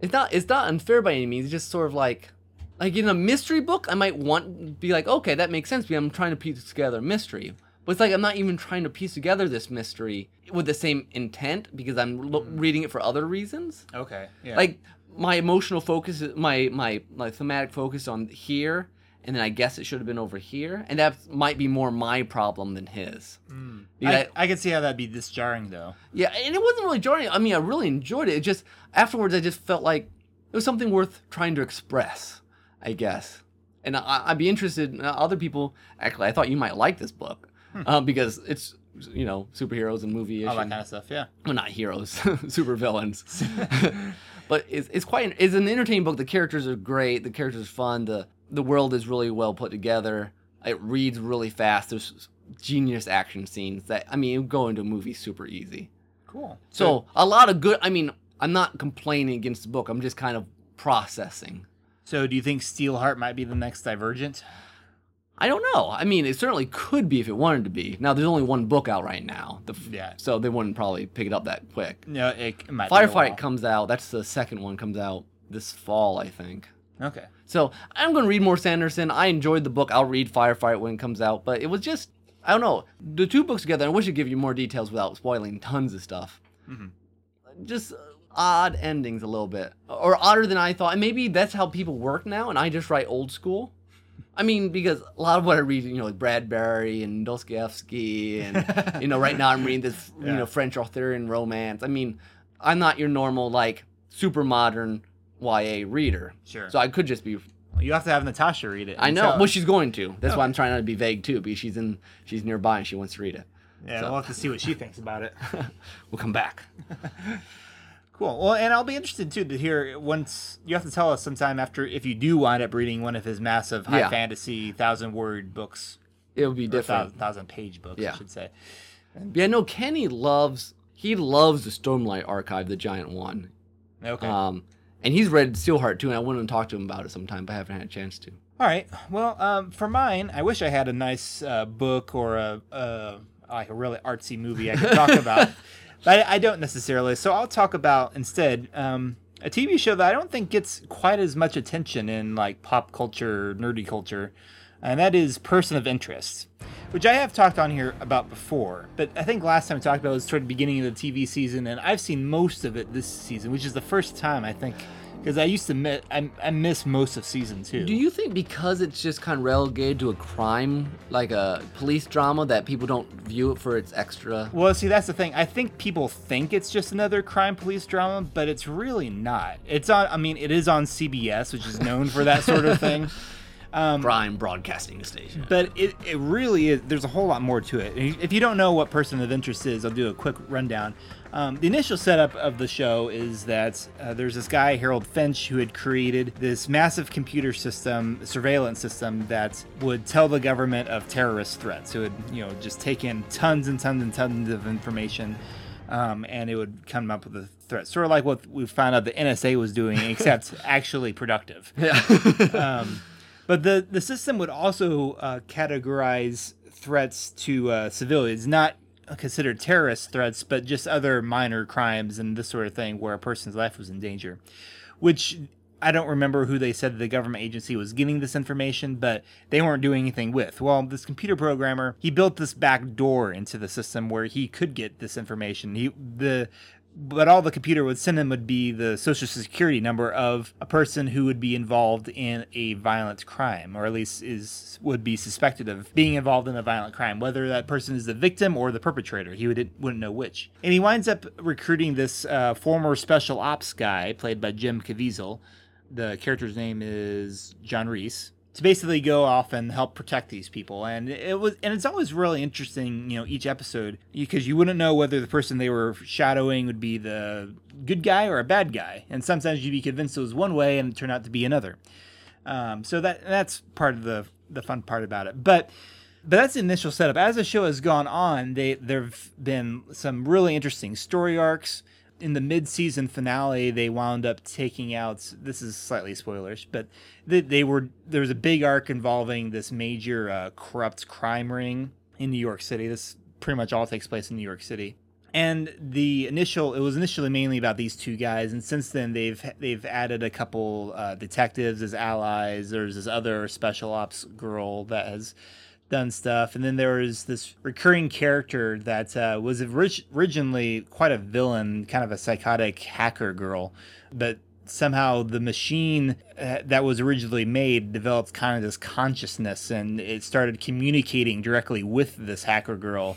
It's not it's not unfair by any means, it's just sort of like, like in a mystery book, I might want, be like, okay, that makes sense, because I'm trying to piece together a mystery. But it's like, I'm not even trying to piece together this mystery with the same intent, because I'm lo- reading it for other reasons. Okay, yeah. Like, my emotional focus, my, my, my thematic focus on here... And then I guess it should have been over here. And that might be more my problem than his. Mm. I, I could see how that'd be this jarring, though. Yeah, and it wasn't really jarring. I mean, I really enjoyed it. It just, afterwards, I just felt like it was something worth trying to express, I guess. And I, I'd be interested in other people. Actually, I thought you might like this book. Hmm. Uh, because it's, you know, superheroes and movie-ish. All that kind of stuff, yeah. Well, not heroes. Supervillains. But it's, it's quite, it's an entertaining book. The characters are great. The characters are fun. The... The world is really well put together. It reads really fast. There's genius action scenes that, I mean, go into a movie super easy. Cool. So good. A lot of good, I mean, I'm not complaining against the book. I'm just kind of processing. So do you think Steelheart might be the next Divergent? I don't know. I mean, it certainly could be if it wanted to be. Now, there's only one book out right now. The, yeah. So they wouldn't probably pick it up that quick. No, it might Firefight be a while. Comes out. That's the second one comes out this fall, I think. Okay. So I'm going to read more Sanderson. I enjoyed the book. I'll read Firefight when it comes out. But it was just, I don't know, the two books together, I wish I'd give you more details without spoiling tons of stuff. Mm-hmm. Just odd endings a little bit. Or odder than I thought. And maybe that's how people work now, and I just write old school. I mean, because a lot of what I read, you know, like Bradbury and Dostoevsky, and, you know, right now I'm reading this, yeah. you know, French Arthurian romance. I mean, I'm not your normal, like, super modern Y A reader. Sure. So I could just be... Well, you have to have Natasha read it. I know. Well, she's going to. That's okay. Why I'm trying not to be vague, too, because she's in, she's nearby and she wants to read it. Yeah, so. We'll have to see what she thinks about it. We'll come back. Cool. Well, and I'll be interested, too, to hear once you have to tell us sometime after if you do wind up reading one of his massive high yeah. fantasy thousand word books. It'll be different. Thousand, thousand page books, yeah. I should say. Yeah, no, Kenny loves, he loves the Stormlight Archive, the giant one. Okay. Um, and he's read Steelheart, too, and I want to talk to him about it sometime, but I haven't had a chance to. All right. Well, um, for mine, I wish I had a nice uh, book or a, uh, like a really artsy movie I could talk about. But I don't necessarily. So I'll talk about instead um, a T V show that I don't think gets quite as much attention in like pop culture, nerdy culture, and that is Person of Interest, which I have talked on here about before. But I think last time I talked about it was toward the beginning of the T V season, and I've seen most of it this season, which is the first time I think, because I used to miss, I, I miss most of season two. Do you think because it's just kind of relegated to a crime, like a police drama, that people don't view it for its extra? Well, see, that's the thing. I think people think it's just another crime police drama, but it's really not. It's on. I mean, it is on C B S, which is known for that sort of thing. Um, crime broadcasting station. But it, it really is. There's a whole lot more to it. If you don't know what Person of Interest is, I'll do a quick rundown. Um, the initial setup of the show is that uh, there's this guy, Harold Finch, who had created this massive computer system, surveillance system, that would tell the government of terrorist threats. It would, you know, just take in tons and tons and tons of information, um, and it would come up with a threat. Sort of like what we found out the N S A was doing, except actually productive. Yeah. um, but the, the system would also uh, categorize threats to uh, civilians, not considered terrorist threats, but just other minor crimes and this sort of thing where a person's life was in danger, which I don't remember who they said the government agency was getting this information, but they weren't doing anything with. Well, this computer programmer, he built this back door into the system where he could get this information. He the But all the computer would send him would be the social security number of a person who would be involved in a violent crime, or at least is would be suspected of being involved in a violent crime, whether that person is the victim or the perpetrator. He would, wouldn't know which. And he winds up recruiting this uh, former special ops guy, played by Jim Caviezel. The character's name is John Reese, to basically go off and help protect these people. And it was, and it's always really interesting, you know, each episode, because you wouldn't know whether the person they were shadowing would be the good guy or a bad guy. And sometimes you'd be convinced it was one way and it turned out to be another. Um, so that that's part of the the fun part about it. But but that's the initial setup. As the show has gone on, they there've been some really interesting story arcs. In the mid-season finale, they wound up taking out, this is slightly spoilers, but they, they were, there was a big arc involving this major uh, corrupt crime ring in New York City. This pretty much all takes place in New York City. And the initial, it was initially mainly about these two guys, and since then they've they've added a couple uh, detectives as allies. There's this other special ops girl that has done stuff, and then there was this recurring character that uh, was orig- originally quite a villain, kind of a psychotic hacker girl, but somehow the machine uh, that was originally made developed kind of this consciousness, and it started communicating directly with this hacker girl.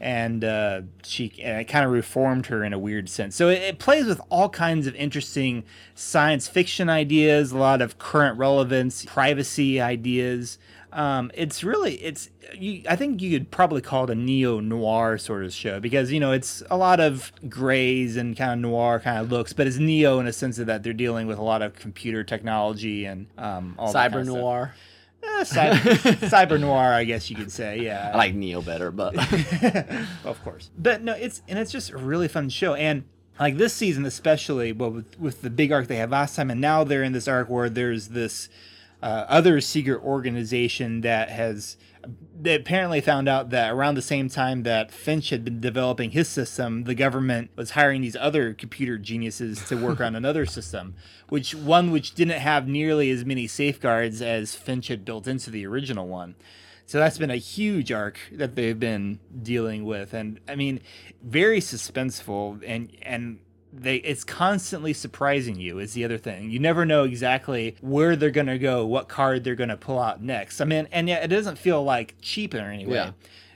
And uh, she and it kind of reformed her in a weird sense. So it, it plays with all kinds of interesting science fiction ideas, a lot of current relevance, privacy ideas. Um, it's really, it's. You, I think you could probably call it a neo-noir sort of show because, you know, it's a lot of grays and kind of noir kind of looks, but it's neo in a sense of that they're dealing with a lot of computer technology and um, all that kind of stuff. Cyber noir. Uh, cyber, cyber noir, I guess you could say. Yeah, I like Neo better, but of course. But no, it's and it's just a really fun show. And like this season, especially, well, with, with the big arc they had last time, and now they're in this arc where there's this uh, other secret organization that has. They apparently found out that around the same time that Finch had been developing his system, the government was hiring these other computer geniuses to work on another system, which one which didn't have nearly as many safeguards as Finch had built into the original one. So that's been a huge arc that they've been dealing with. And I mean, very suspenseful and, and, They, it's constantly surprising you is the other thing. You never know exactly where they're going to go, what card they're going to pull out next. I mean, and yet it doesn't feel like cheap in any way. Yeah.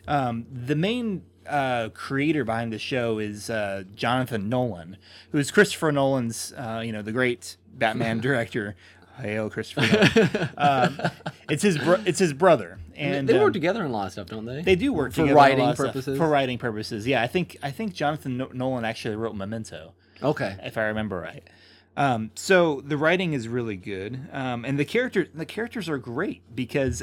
Um, the main uh, creator behind the show is uh, Jonathan Nolan, who is Christopher Nolan's, uh, you know, the great Batman director. Hail Christopher Nolan. um, it's his bro- it's his brother. And they work um, together in a lot of stuff, don't they? They do work for together writing on a lot of purposes. Stuff. For writing purposes, yeah. I think I think Jonathan Nolan actually wrote Memento. Okay. If I remember right. Um, so the writing is really good, um, and the character the characters are great because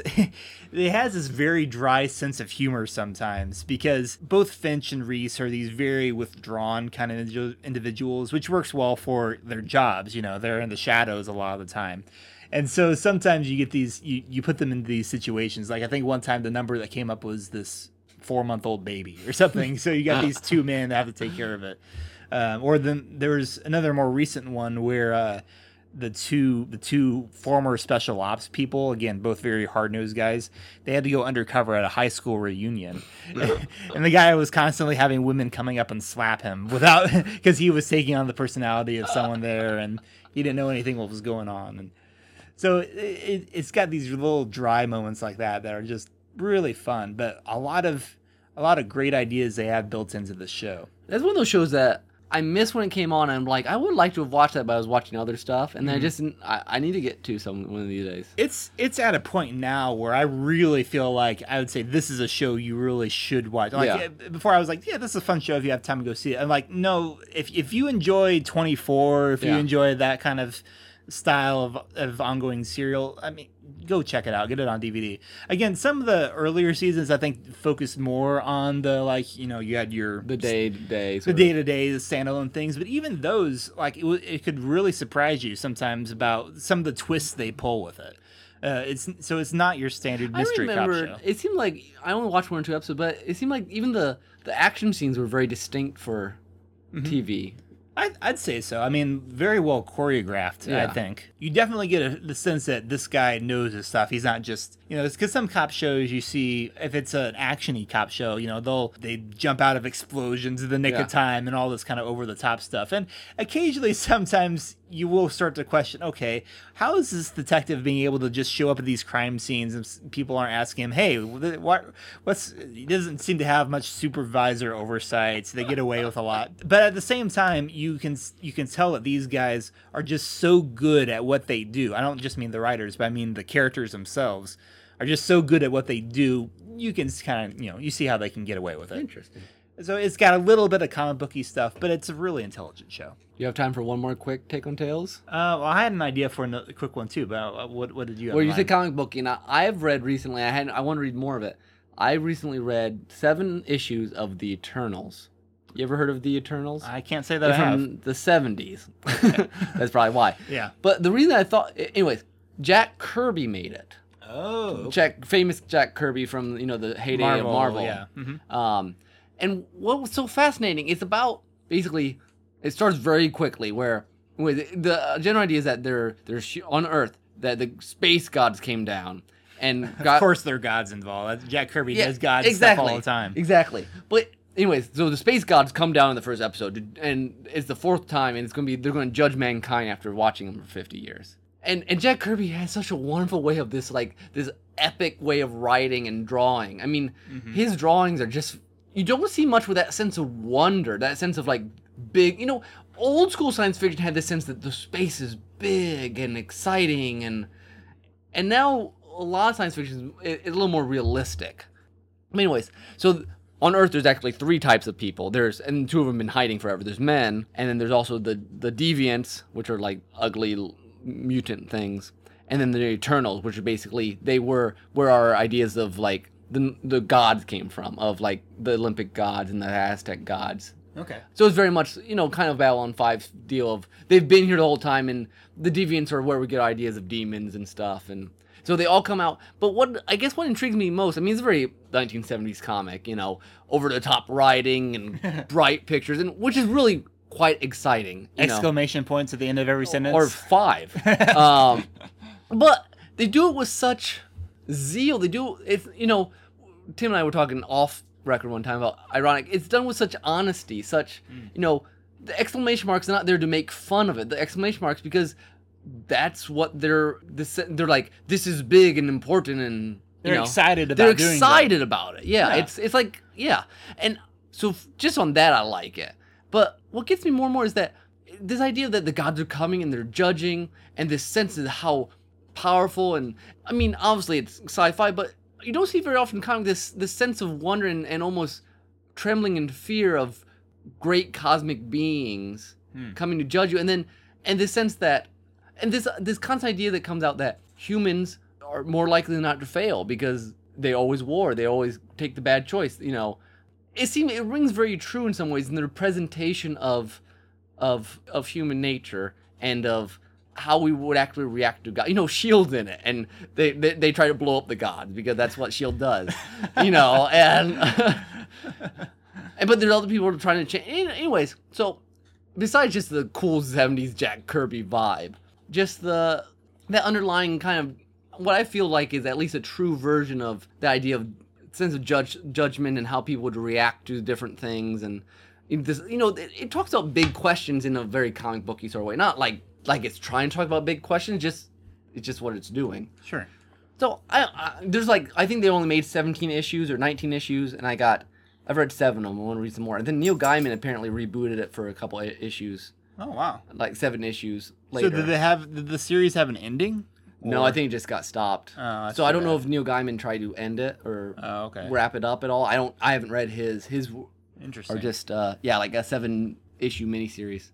it has this very dry sense of humor sometimes, because both Finch and Reese are these very withdrawn kind of individuals, which works well for their jobs. You know, they're in the shadows a lot of the time. And so sometimes you get these, you, you put them in these situations. Like I think one time the number that came up was this four-month-old baby or something. So you got these two men that have to take care of it. Um, or then there's another more recent one where uh, the two the two former special ops people, again, both very hard-nosed guys, they had to go undercover at a high school reunion. And the guy was constantly having women coming up and slap him without, because he was taking on the personality of someone there, and he didn't know anything what was going on. And so it, it, it's got these little dry moments like that that are just really fun, but a lot of a lot of great ideas they have built into the show. That's one of those shows that I missed when it came on, and I'm like, I would like to have watched that, but I was watching other stuff, and then mm-hmm. I just, I, I need to get to some one of these days. It's it's at a point now where I really feel like I would say this is a show you really should watch. Like yeah. Before I was like, yeah, this is a fun show if you have time to go see it. I'm like, no, if if you enjoy twenty-four, if yeah. you enjoy that kind of style of, of ongoing serial, I mean, go check it out. Get it on D V D. Again, some of the earlier seasons I think focused more on the, like, you know, you had your the day to day, the day to day, the standalone things. But even those, like, it, w- it could really surprise you sometimes about some of the twists they pull with it. Uh, it's so it's not your standard mystery I remember, cop show. It seemed like I only watched one or two episodes, but it seemed like even the the action scenes were very distinct for mm-hmm. T V. I'd say so. I mean, very well choreographed, yeah. I think. You definitely get a, the sense that this guy knows his stuff. He's not just, you know, it's because some cop shows you see, if it's an action-y cop show, you know, they'll they jump out of explosions in the nick yeah. of time and all this kind of over-the-top stuff. And occasionally, sometimes you will start to question, okay, how is this detective being able to just show up at these crime scenes and people aren't asking him, hey, what, what's, he doesn't seem to have much supervisor oversight, so they get away with a lot. But at the same time, you can you can tell that these guys are just so good at what they do. I don't just mean the writers, but I mean the characters themselves are just so good at what they do. You can kind of, you know, you see how they can get away with it. Interesting. So it's got a little bit of comic booky stuff, but it's a really intelligent show. You have time for one more quick take on Tales? Uh, well, I had an idea for a quick one too, but what what did you have? Well, you said comic booky, and I, I've read recently. I had I want to read more of it. I recently read seven issues of The Eternals. You ever heard of The Eternals? I can't say that They're I have. From the seventies. That's probably why. Yeah. But the reason I thought, anyways, Jack Kirby made it. Oh. Jack, famous Jack Kirby from you know the heyday Marvel, of Marvel. Yeah. Mm-hmm. Um. And what was so fascinating, it's about, basically, it starts very quickly, where, where the, the general idea is that they're, they're sh- on Earth, that the space gods came down. And got, of course there are gods involved. Jack Kirby yeah, does gods exactly, stuff all the time. Exactly. But anyways, so the space gods come down in the first episode, and it's the fourth time, and it's gonna be they're going to judge mankind after watching them for fifty years. And and Jack Kirby has such a wonderful way of this, like, this epic way of writing and drawing. I mean, mm-hmm. his drawings are just... You don't see much with that sense of wonder, that sense of, like, big... You know, old school science fiction had this sense that the space is big and exciting, and and now a lot of science fiction is, is a little more realistic. But anyways, so on Earth there's actually three types of people. There's and two of them have been hiding forever. There's men, and then there's also the, the deviants, which are, like, ugly mutant things, and then the Eternals, which are basically... They were where our ideas of, like... The the gods came from, of like the Olympic gods and the Aztec gods. Okay. So it's very much, you know, kind of Babylon five deal of they've been here the whole time, and the deviants are where we get ideas of demons and stuff, and so they all come out. But what I guess what intrigues me most, I mean, it's a very nineteen seventies comic, you know, over the top writing and bright pictures, and which is really quite exciting. You Exclamation know. points at the end of every sentence, or five. um, but they do it with such zeal. They do it's you know, Tim and I were talking off record one time about ironic. It's done with such honesty, such mm. you know, the exclamation marks are not there to make fun of it. The exclamation marks because that's what they're this, they're like this is big and important and you they're know, excited about. They're doing excited that. about it. Yeah, yeah, it's it's like yeah, and so just on that I like it. But what gets me more and more is that this idea that the gods are coming and they're judging, and this sense of how powerful, and I mean obviously it's sci-fi, but you don't see very often kind of this this sense of wonder and, and almost trembling in fear of great cosmic beings hmm. coming to judge you. And then, and this sense that, and this this constant idea that comes out that humans are more likely than not to fail because they always war, they always take the bad choice. You know, it seems it rings very true in some ways in the representation of of of human nature and of how we would actually react to God. You know, S H I E L D in it, and they, they they try to blow up the gods because that's what S H I E L D does. You know, and and but there's other people trying to change. Anyways, so besides just the cool seventies Jack Kirby vibe, just the that underlying kind of what I feel like is at least a true version of the idea of sense of judge judgment and how people would react to different things, and this, you know, it, it talks about big questions in a very comic booky sort of way, not like. Like it's trying to talk about big questions, just it's just what it's doing. Sure. So I, I there's like I think they only made seventeen issues or nineteen issues, and I got I've read seven of them. I want to read some more. And then Neil Gaiman apparently rebooted it for a couple of issues. Oh wow! Like seven issues later. So did they have did the series have an ending? Or? No, I think it just got stopped. Oh, so I don't bad. know if Neil Gaiman tried to end it or oh, okay. wrap it up at all. I don't. I haven't read his his. Interesting. Or just uh, yeah, like a seven issue miniseries.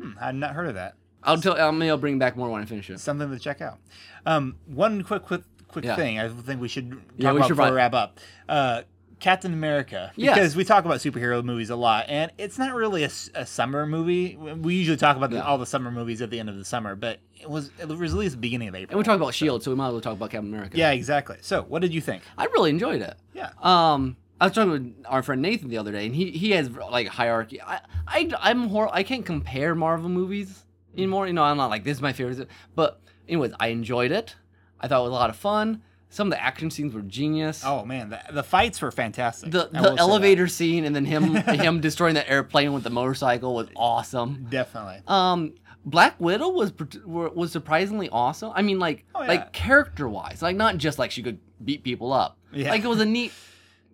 Hmm, I've not heard of that. I'll tell. I'll maybe I'll bring back more when I finish it. Something to check out. Um, one quick, quick, quick yeah. thing. I think we should talk yeah, we about should before we wrap up. Uh, Captain America, because yes. we talk about superhero movies a lot, and it's not really a, a summer movie. We usually talk about the, yeah. all the summer movies at the end of the summer, but it was it was at least the beginning of April. And we talk about so. S H I E L D, so we might as well talk about Captain America. Yeah, exactly. So, what did you think? I really enjoyed it. Yeah. Um, I was talking with our friend Nathan the other day, and he he has like hierarchy. I I I'm hor- I can't compare Marvel movies. Anymore, you know, I'm not like this is my favorite, but anyways, I enjoyed it. I thought it was a lot of fun. Some of the action scenes were genius. Oh man, the, the fights were fantastic. The, the elevator scene and then him him destroying that airplane with the motorcycle was awesome. Definitely. Um, Black Widow was was surprisingly awesome. I mean, like oh, yeah. like character wise, like not just like she could beat people up. Yeah. Like it was a neat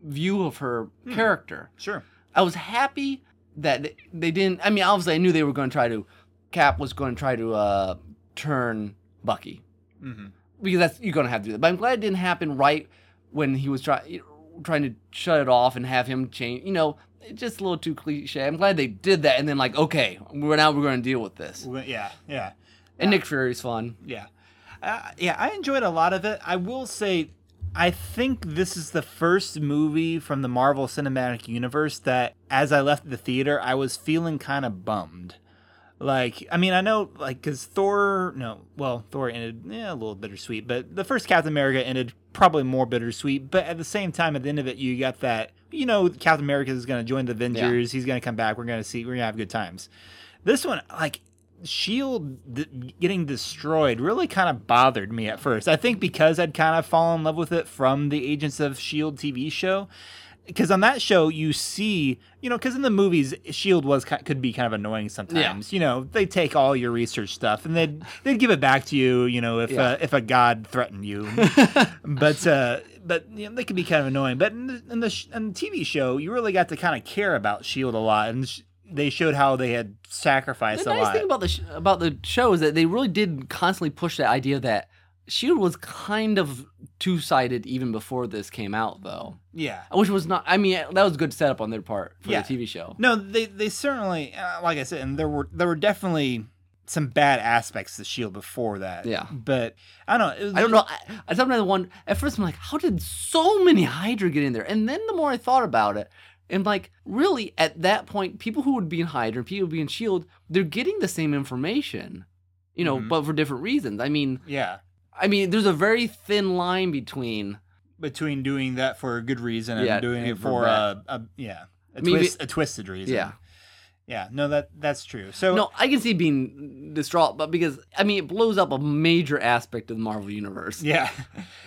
view of her hmm. character. Sure. I was happy that they, they didn't. I mean, obviously, I knew they were going to try to. Cap was going to try to uh, turn Bucky mm-hmm. because that's you're going to have to do that. But I'm glad it didn't happen right when he was trying trying to shut it off and have him change. You know, it's just a little too cliche. I'm glad they did that and then like, okay, we're now we're going to deal with this. Yeah, yeah. And yeah. Nick Fury's fun. Yeah, uh, yeah. I enjoyed a lot of it. I will say, I think this is the first movie from the Marvel Cinematic Universe that, as I left the theater, I was feeling kind of bummed. Like, I mean, I know, like, because Thor, no, well, Thor ended yeah, a little bittersweet, but the first Captain America ended probably more bittersweet, but at the same time, at the end of it, you got that, you know, Captain America is going to join the Avengers, yeah. he's going to come back, we're going to see, we're going to have good times. This one, like, S H I E L D th- getting destroyed really kind of bothered me at first. I think because I'd kind of fallen in love with it from the Agents of S H I E L D T V show. Because on that show, you see, you know, because in the movies, S H I E L D was could be kind of annoying sometimes. Yeah. You know, they take all your research stuff and they'd they'd give it back to you, you know, if yeah. uh, if a god threatened you. but uh, but you know, they could be kind of annoying. But in the in the, in the T V show, you really got to kind of care about S H I E L D a lot, and sh- they showed how they had sacrificed the a nice lot. The nice thing about the sh- about the show is that they really did constantly push that idea that. S H I E L D was kind of two-sided even before this came out, though. Yeah. Which was not... I mean, that was a good setup on their part for yeah. the T V show. No, they they certainly... Uh, like I said, and there were there were definitely some bad aspects to S H I E L D before that. Yeah. But, I don't know. It was, I don't know. I, I sometimes wonder... At first, I'm like, how did so many HYDRA get in there? And then the more I thought about it, and like, really, at that point, people who would be in HYDRA and people who would be in S H I E L D, they're getting the same information, you know, mm-hmm. but for different reasons. I mean... Yeah. I mean, there's a very thin line between... Between doing that for a good reason and yeah, doing it for a, a... Yeah. A, I mean, twist, it, a twisted reason. Yeah. Yeah. No, that that's true. So no, I can see being distraught, but because... I mean, it blows up a major aspect of the Marvel Universe. Yeah.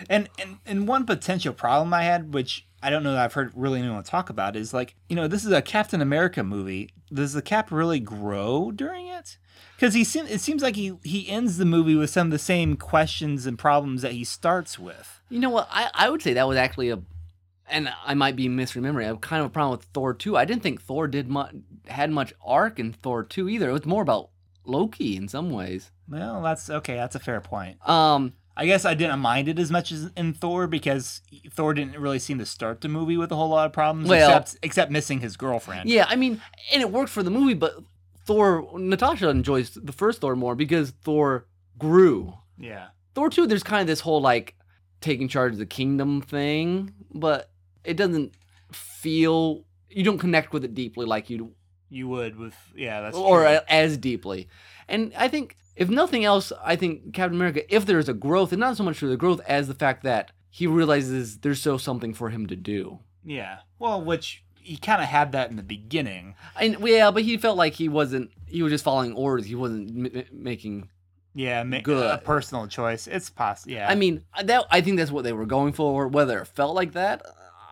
And, and, and one potential problem I had, which I don't know that I've heard really anyone talk about, is like, you know, this is a Captain America movie. Does the Cap really grow during it? Because he seems, it seems like he, he ends the movie with some of the same questions and problems that he starts with. You know what? I, I would say that was actually a, and I might be misremembering. I have kind of a problem with Thor two. I didn't think Thor did mu- had much arc in Thor two either. It was more about Loki in some ways. Well, that's okay. That's a fair point. Um, I guess I didn't mind it as much as in Thor because Thor didn't really seem to start the movie with a whole lot of problems well, except except missing his girlfriend. Yeah, I mean, and it worked for the movie, but. Thor, Natasha enjoys the first Thor more because Thor grew. Yeah. Thor two, there's kind of this whole like taking charge of the kingdom thing, but it doesn't feel, you don't connect with it deeply like you you would with, yeah, that's or true. As deeply. And I think if nothing else, I think Captain America, if there's a growth, and not so much for the growth as the fact that he realizes there's still something for him to do. Yeah. Well, which he kind of had that in the beginning. And yeah, but he felt like he wasn't, he was just following orders. He wasn't m- making yeah, ma- good. A personal choice. It's possible. Yeah. I mean, that I think that's what they were going for. Whether it felt like that,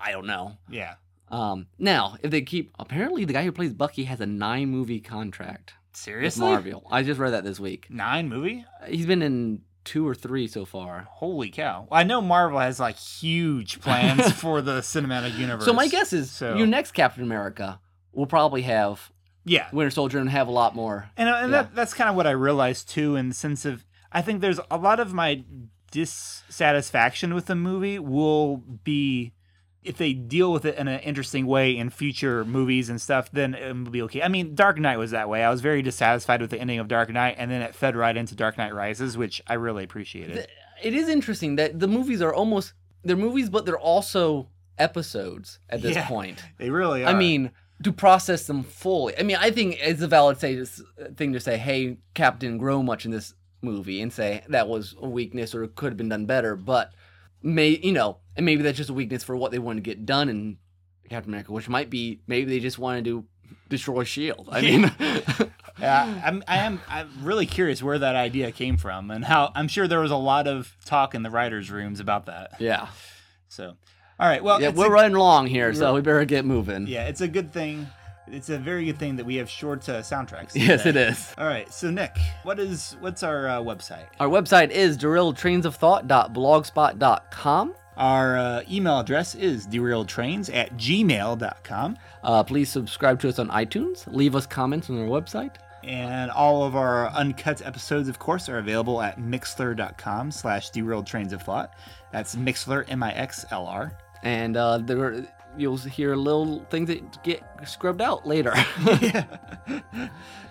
I don't know. Yeah. Um, now, if they keep, apparently the guy who plays Bucky has a nine movie contract. Seriously? With Marvel. I just read that this week. Nine movie? He's been in two or three so far. Holy cow. Well, I know Marvel has like huge plans for the cinematic universe. So my guess is so. Your next Captain America will probably have yeah. Winter Soldier and have a lot more. And, and yeah. that, that's kind of what I realized too, in the sense of, I think there's a lot of my dissatisfaction with the movie will be, if they deal with it in an interesting way in future movies and stuff, then it will be okay. I mean, Dark Knight was that way. I was very dissatisfied with the ending of Dark Knight, and then it fed right into Dark Knight Rises, which I really appreciated. It is interesting that the movies are almost, they're movies, but they're also episodes at this yeah, point. They really are. I mean, to process them fully. I mean, I think it's a valid say, thing to say, hey, Cap didn't grow much in this movie, and say that was a weakness or it could have been done better, but may you know, and maybe that's just a weakness for what they wanted to get done in Captain America, which might be maybe they just wanted to destroy S H I E L D. I mean, yeah, I'm, I am I'm really curious where that idea came from, and how I'm sure there was a lot of talk in the writers' rooms about that. Yeah. So, all right, well, yeah, we're a, running long here, so we better get moving. Yeah, it's a good thing. It's a very good thing that we have short uh, soundtracks. Yes, it is. All right, so Nick, what is what's our uh, website? Our website is derailed trains of thought dot blogspot dot com. Our uh, email address is derailedtrains at gmail dot com. Uh, please subscribe to us on iTunes. Leave us comments on our website. And all of our uncut episodes, of course, are available at mixler.com slash derailedtrainsofthought. That's Mixler, M I X L R. And uh, there are... You'll hear little things that get scrubbed out later. yeah.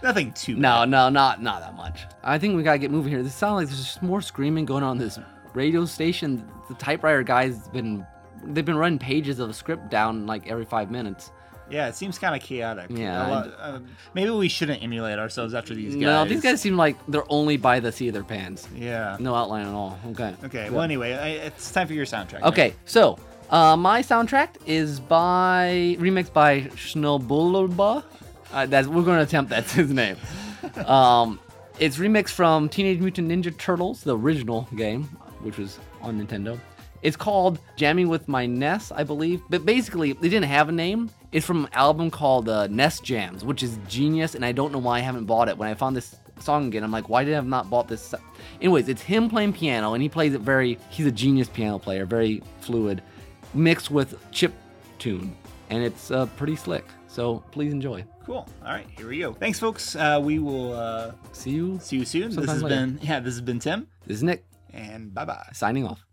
Nothing too bad. No, no, not not that much. I think we got to get moving here. This sounds like there's just more screaming going on in this radio station. The typewriter guys, been they've been running pages of a script down like every five minutes. Yeah, it seems kind of chaotic. Yeah. Lot, uh, maybe we shouldn't emulate ourselves after these guys. No, these guys seem like they're only by the seat of their pants. Yeah. No outline at all. Okay. Okay, so, well, anyway, I, it's time for your soundtrack. Okay, right? so... Uh, my soundtrack is by remixed by Schnobulaba. Uh, that's we're going to attempt that's his name. Um, it's remixed from Teenage Mutant Ninja Turtles, the original game, which was on Nintendo. It's called "Jamming with My N E S," I believe. But basically, they didn't have a name. It's from an album called uh, N E S Jams, which is genius, and I don't know why I haven't bought it. When I found this song again, I'm like, why did I have not bought this? Anyways, it's him playing piano, and he plays it very. He's a genius piano player, very fluid. Mixed with chip tune, and it's uh, pretty slick. So please enjoy. Cool. All right, here we go. Thanks, folks. Uh, we will uh, see you. See you soon. This has later. been yeah. This has been Tim. This is Nick. And bye bye. Signing off.